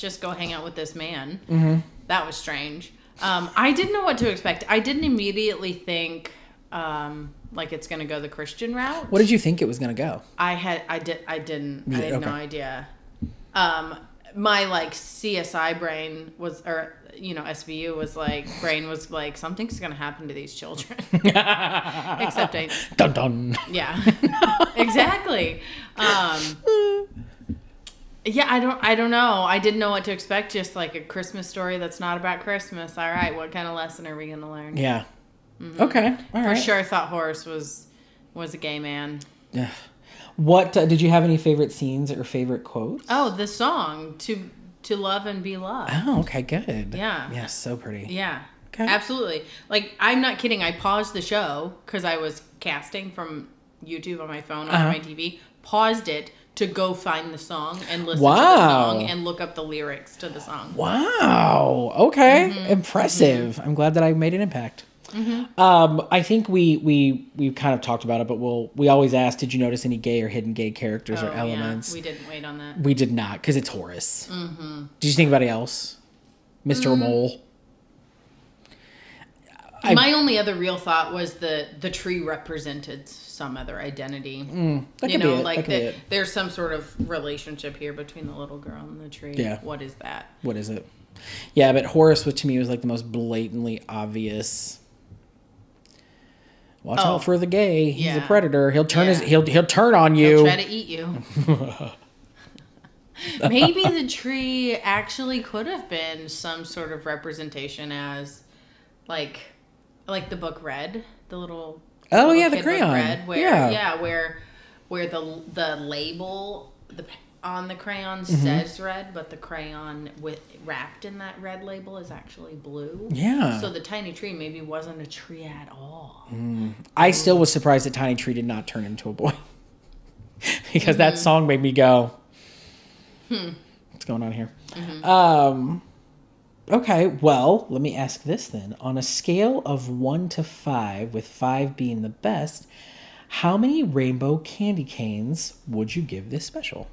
just go hang out with this man. Mm-hmm. That was strange. I didn't know what to expect. I didn't immediately think like it's going to go the Christian route. What did you think it was going to go? I had no idea. My like CSI brain was, or SVU was like, brain was like, something's gonna happen to these children. Except I dun dun. Yeah, exactly. Yeah, I don't know. I didn't know what to expect. Just like a Christmas story that's not about Christmas. All right, what kind of lesson are we gonna learn? Yeah. Mm-hmm. Okay. All right. For sure, I thought Horace was a gay man. Yeah. What did you have any favorite scenes or favorite quotes? Oh, the song to love and be loved. Oh, okay, good. Yeah. Yeah, so pretty. Yeah. Okay. Absolutely. Like, I'm not kidding. I paused the show because I was casting from YouTube on my phone on my TV. Paused it to go find the song and listen to the song and look up the lyrics to the song. Wow. Okay. Mm-hmm. Impressive. Mm-hmm. I'm glad that I made an impact. Mm-hmm. I think we kind of talked about it, but we always ask, did you notice any gay or hidden gay characters or elements? Yeah. We didn't wait on that. We did not, because it's Horace. Mm-hmm. Did you think about anybody else? Mr. Mole? My only other real thought was the tree represented some other identity. That could be it. Like there's some sort of relationship here between the little girl and the tree. Yeah. What is that? What is it? Yeah, but Horace, to me, was like the most blatantly obvious. Watch out for the gay. He's a predator. He'll turn he'll turn on you. He'll try to eat you. Maybe the tree actually could have been some sort of representation as like the book Red, the little the crayon book Red, where the label the on the crayon says red, but the crayon wrapped in that red label is actually blue. Yeah. So the tiny tree maybe wasn't a tree at all. Mm. I still was surprised that Tiny Tree did not turn into a boy. Because that song made me go, what's going on here? Okay, well, let me ask this then. On a scale of 1 to 5, with 5 being the best, how many rainbow candy canes would you give this special?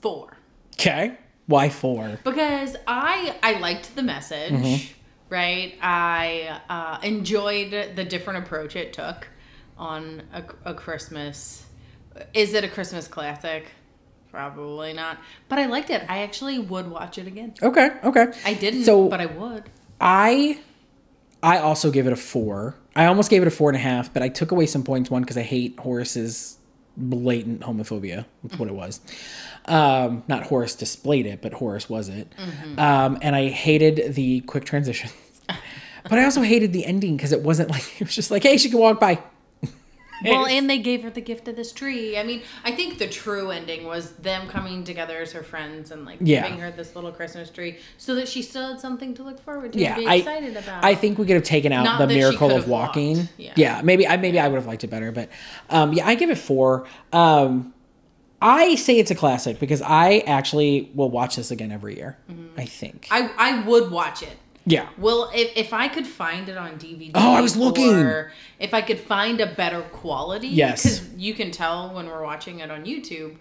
Four. Okay. Why 4? Because I liked the message, right? I enjoyed the different approach it took on a Christmas. Is it a Christmas classic? Probably not. But I liked it. I actually would watch it again. Okay. I didn't, but I would. I also give it a 4. I almost gave it a 4.5, but I took away some points. 1, because I hate Horace's blatant homophobia. That's what it was. Not Horace displayed it, but Horace was it. And I hated the quick transitions. But I also hated the ending, because it wasn't like, it was just like, hey, she can walk by. Well, and they gave her the gift of this tree. I mean, I think the true ending was them coming together as her friends and like giving her this little Christmas tree so that she still had something to look forward to and be excited about. I think we could have taken out the miracle of walking. Yeah, maybe I would have liked it better, but I give it 4. I say it's a classic because I actually will watch this again every year. I think I would watch it. Yeah. Well, if I could find it on DVD. Oh, I was looking. Or if I could find a better quality. Yes. Because you can tell when we're watching it on YouTube,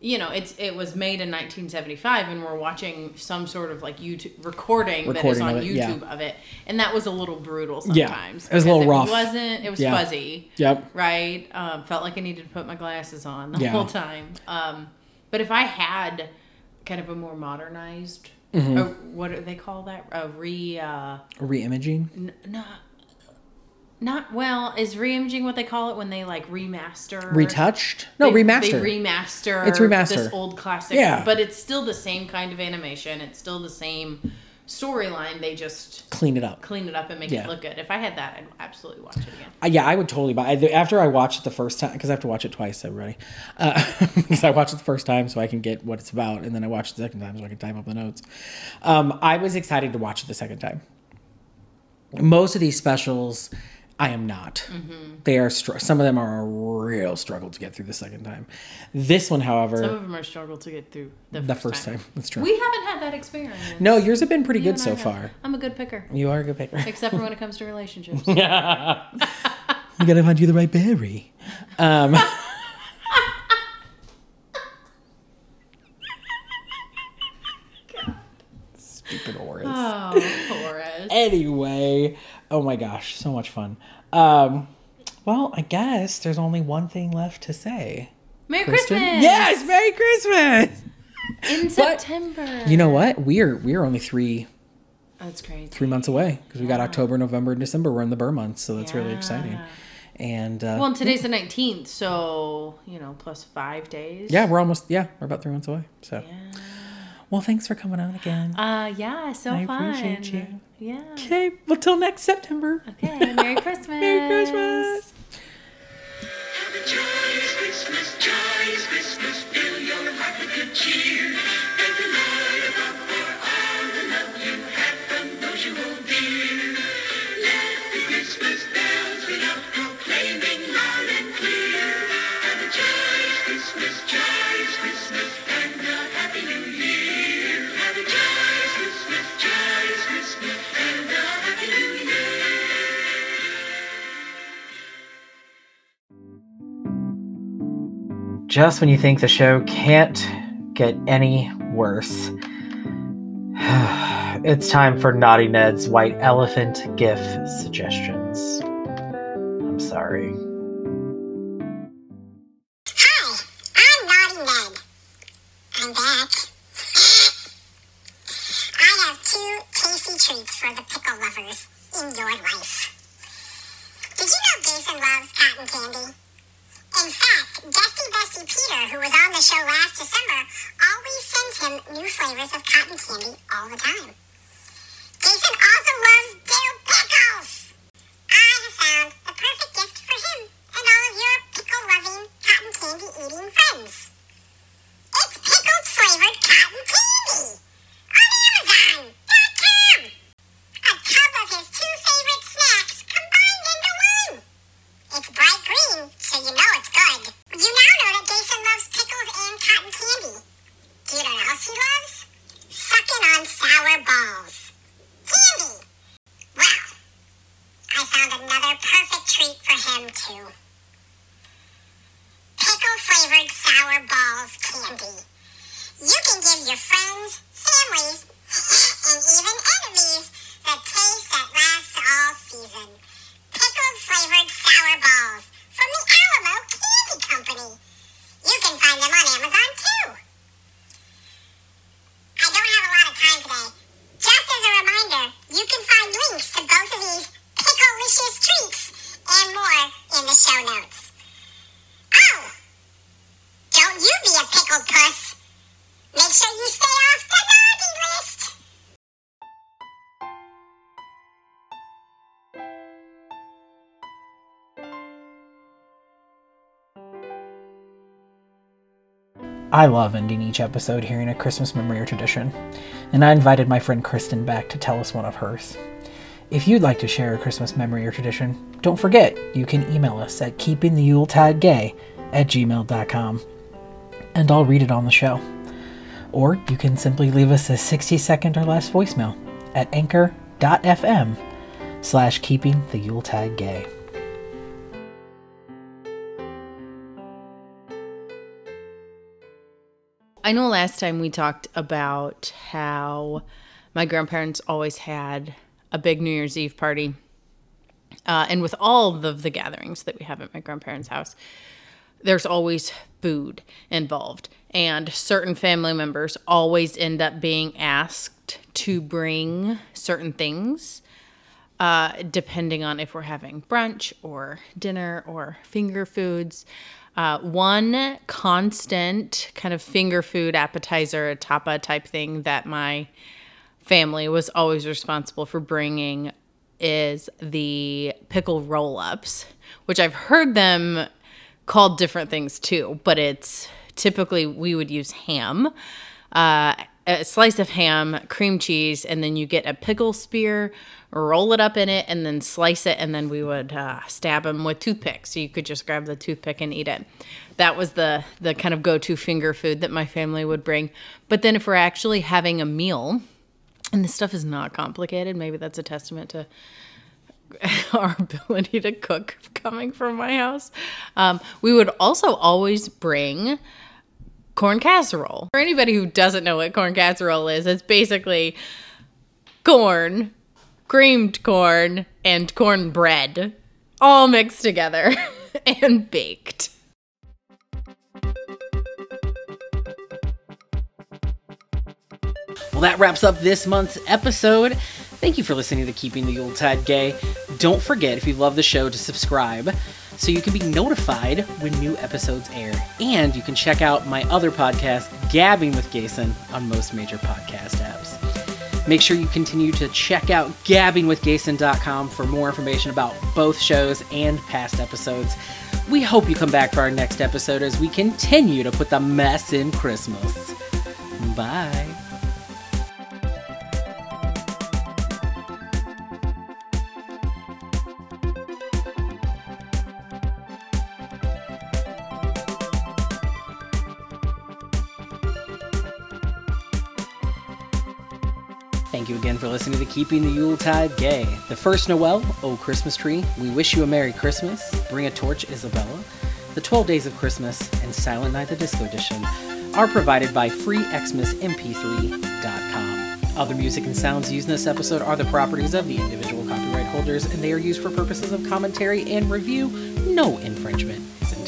you know, it was made in 1975 and we're watching some sort of like YouTube recording that is on YouTube of it. And that was a little brutal sometimes. Yeah. It was a little rough. It was fuzzy. Yep. Right? Felt like I needed to put my glasses on the whole time. But if I had kind of a more modernized what do they call that? Reimaging? Is reimaging what they call it when they like remaster? Retouched? No, remaster. They remaster. It's remaster. This old classic. Yeah. But it's still the same kind of animation. It's still the same storyline. They just clean it up and make it look good. If I had that, I'd absolutely watch it again. I would totally buy it. After I watched it the first time, because I have to watch it twice, everybody, because I watched it the first time so I can get what it's about, and then I watched it the second time so I can type up the notes. I was excited to watch it the second time. Most of these specials I am not. They are some of them are a real struggle to get through the second time. This one, however, some of them are a struggle to get through the first time. That's true. We haven't had that experience. No, yours have been pretty good so far. I'm a good picker. You are a good picker, except for when it comes to relationships. Yeah, you gotta find you the right berry. Stupid Horace. Oh, Horace. Anyway. Oh my gosh, so much fun. Well, I guess there's only one thing left to say. Merry Christmas! Yes, Merry Christmas! In September. You know what? We're only 3 months away, because we got October, November, and December. We're in the Burr months, so that's really exciting. And well, today's the 19th, so plus 5 days. Yeah, we're about 3 months away. So. Yeah. Well, thanks for coming on again. Fun. I appreciate you. Yeah. Okay, well, till next September. Okay, Merry Christmas. Merry Christmas. Have a joyous Christmas, fill your heart with good cheer. Every night above for all the love you have from those you will dear. Let the Christmas bells ring out, proclaiming loud and clear. Have a joyous Christmas, and a happy new year. Just when you think the show can't get any worse, it's time for Naughty Ned's White Elephant GIF suggestions. I'm sorry. Hi, I'm Naughty Ned. I'm back. I have 2 tasty treats for the pickle lovers in your life. Did you know Jason loves cotton candy? In fact, Dusty Bestie Peter, who was on the show last December, always sends him new flavors of cotton candy all the time. Jason also loves dill pickles! I have found the perfect gift for for him and all of your pickle-loving, cotton candy-eating friends. It's pickled-flavored cotton candy on Amazon.com. A tub of his two favorite snacks combined into one. It's bright green, so you know it's good. You now know that Jason loves pickles and cotton candy. Do you know what else he loves? Sucking on sour balls. Candy. Well, I found another perfect treat for him, too. Pickle-flavored sour balls candy. You can give your friends, families, and even enemies the taste that lasts all season. Pickle-flavored sour balls from the Alamo Candy Company. You can find them on Amazon, too. I don't have a lot of time today. Just as a reminder, you can find links to both of these pickle-licious treats and more in the show notes. Oh! Don't you be a pickled puss. Make sure you stay off the naughty list. I love ending each episode hearing a Christmas memory or tradition, and I invited my friend Kristen back to tell us one of hers. If you'd like to share a Christmas memory or tradition, don't forget, you can email us at keepingtheyuletidegay@gmail.com, and I'll read it on the show. Or you can simply leave us a 60-second or less voicemail at anchor.fm/keepingtheyuletidegay. I know last time we talked about how my grandparents always had a big New Year's Eve party. And with all of the gatherings that we have at my grandparents' house, there's always food involved. And certain family members always end up being asked to bring certain things, depending on if we're having brunch or dinner or finger foods. One constant kind of finger food appetizer, a tapa type thing that my family was always responsible for bringing is the pickle roll-ups, which I've heard them called different things too, but it's typically we would use ham, a slice of ham, cream cheese, and then you get a pickle spear, roll it up in it, and then slice it, and then we would stab them with toothpicks. So you could just grab the toothpick and eat it. That was the kind of go-to finger food that my family would bring. But then if we're actually having a meal, and this stuff is not complicated, maybe that's a testament to our ability to cook coming from my house, we would also always bring corn casserole. For anybody who doesn't know what corn casserole is, it's basically corn, creamed corn, and cornbread all mixed together and baked. Well, that wraps up this month's episode. Thank you for listening to Keeping the Yuletide Gay. Don't forget, if you love the show, to subscribe so you can be notified when new episodes air. And you can check out my other podcast, Gabbing with Jason, on most major podcast apps. Make sure you continue to check out gabbingwithjason.com for more information about both shows and past episodes. We hope you come back for our next episode as we continue to put the mess in Christmas. Bye. Thank you again for listening to Keeping the Yuletide Gay. The first Noel, Oh Christmas Tree, We Wish You a Merry Christmas, Bring a Torch, Isabella, The 12 Days of Christmas, and Silent Night the Disco Edition are provided by freexmasmp3.com. Other music and sounds used in this episode are the properties of the individual copyright holders, and they are used for purposes of commentary and review. No infringement is intended.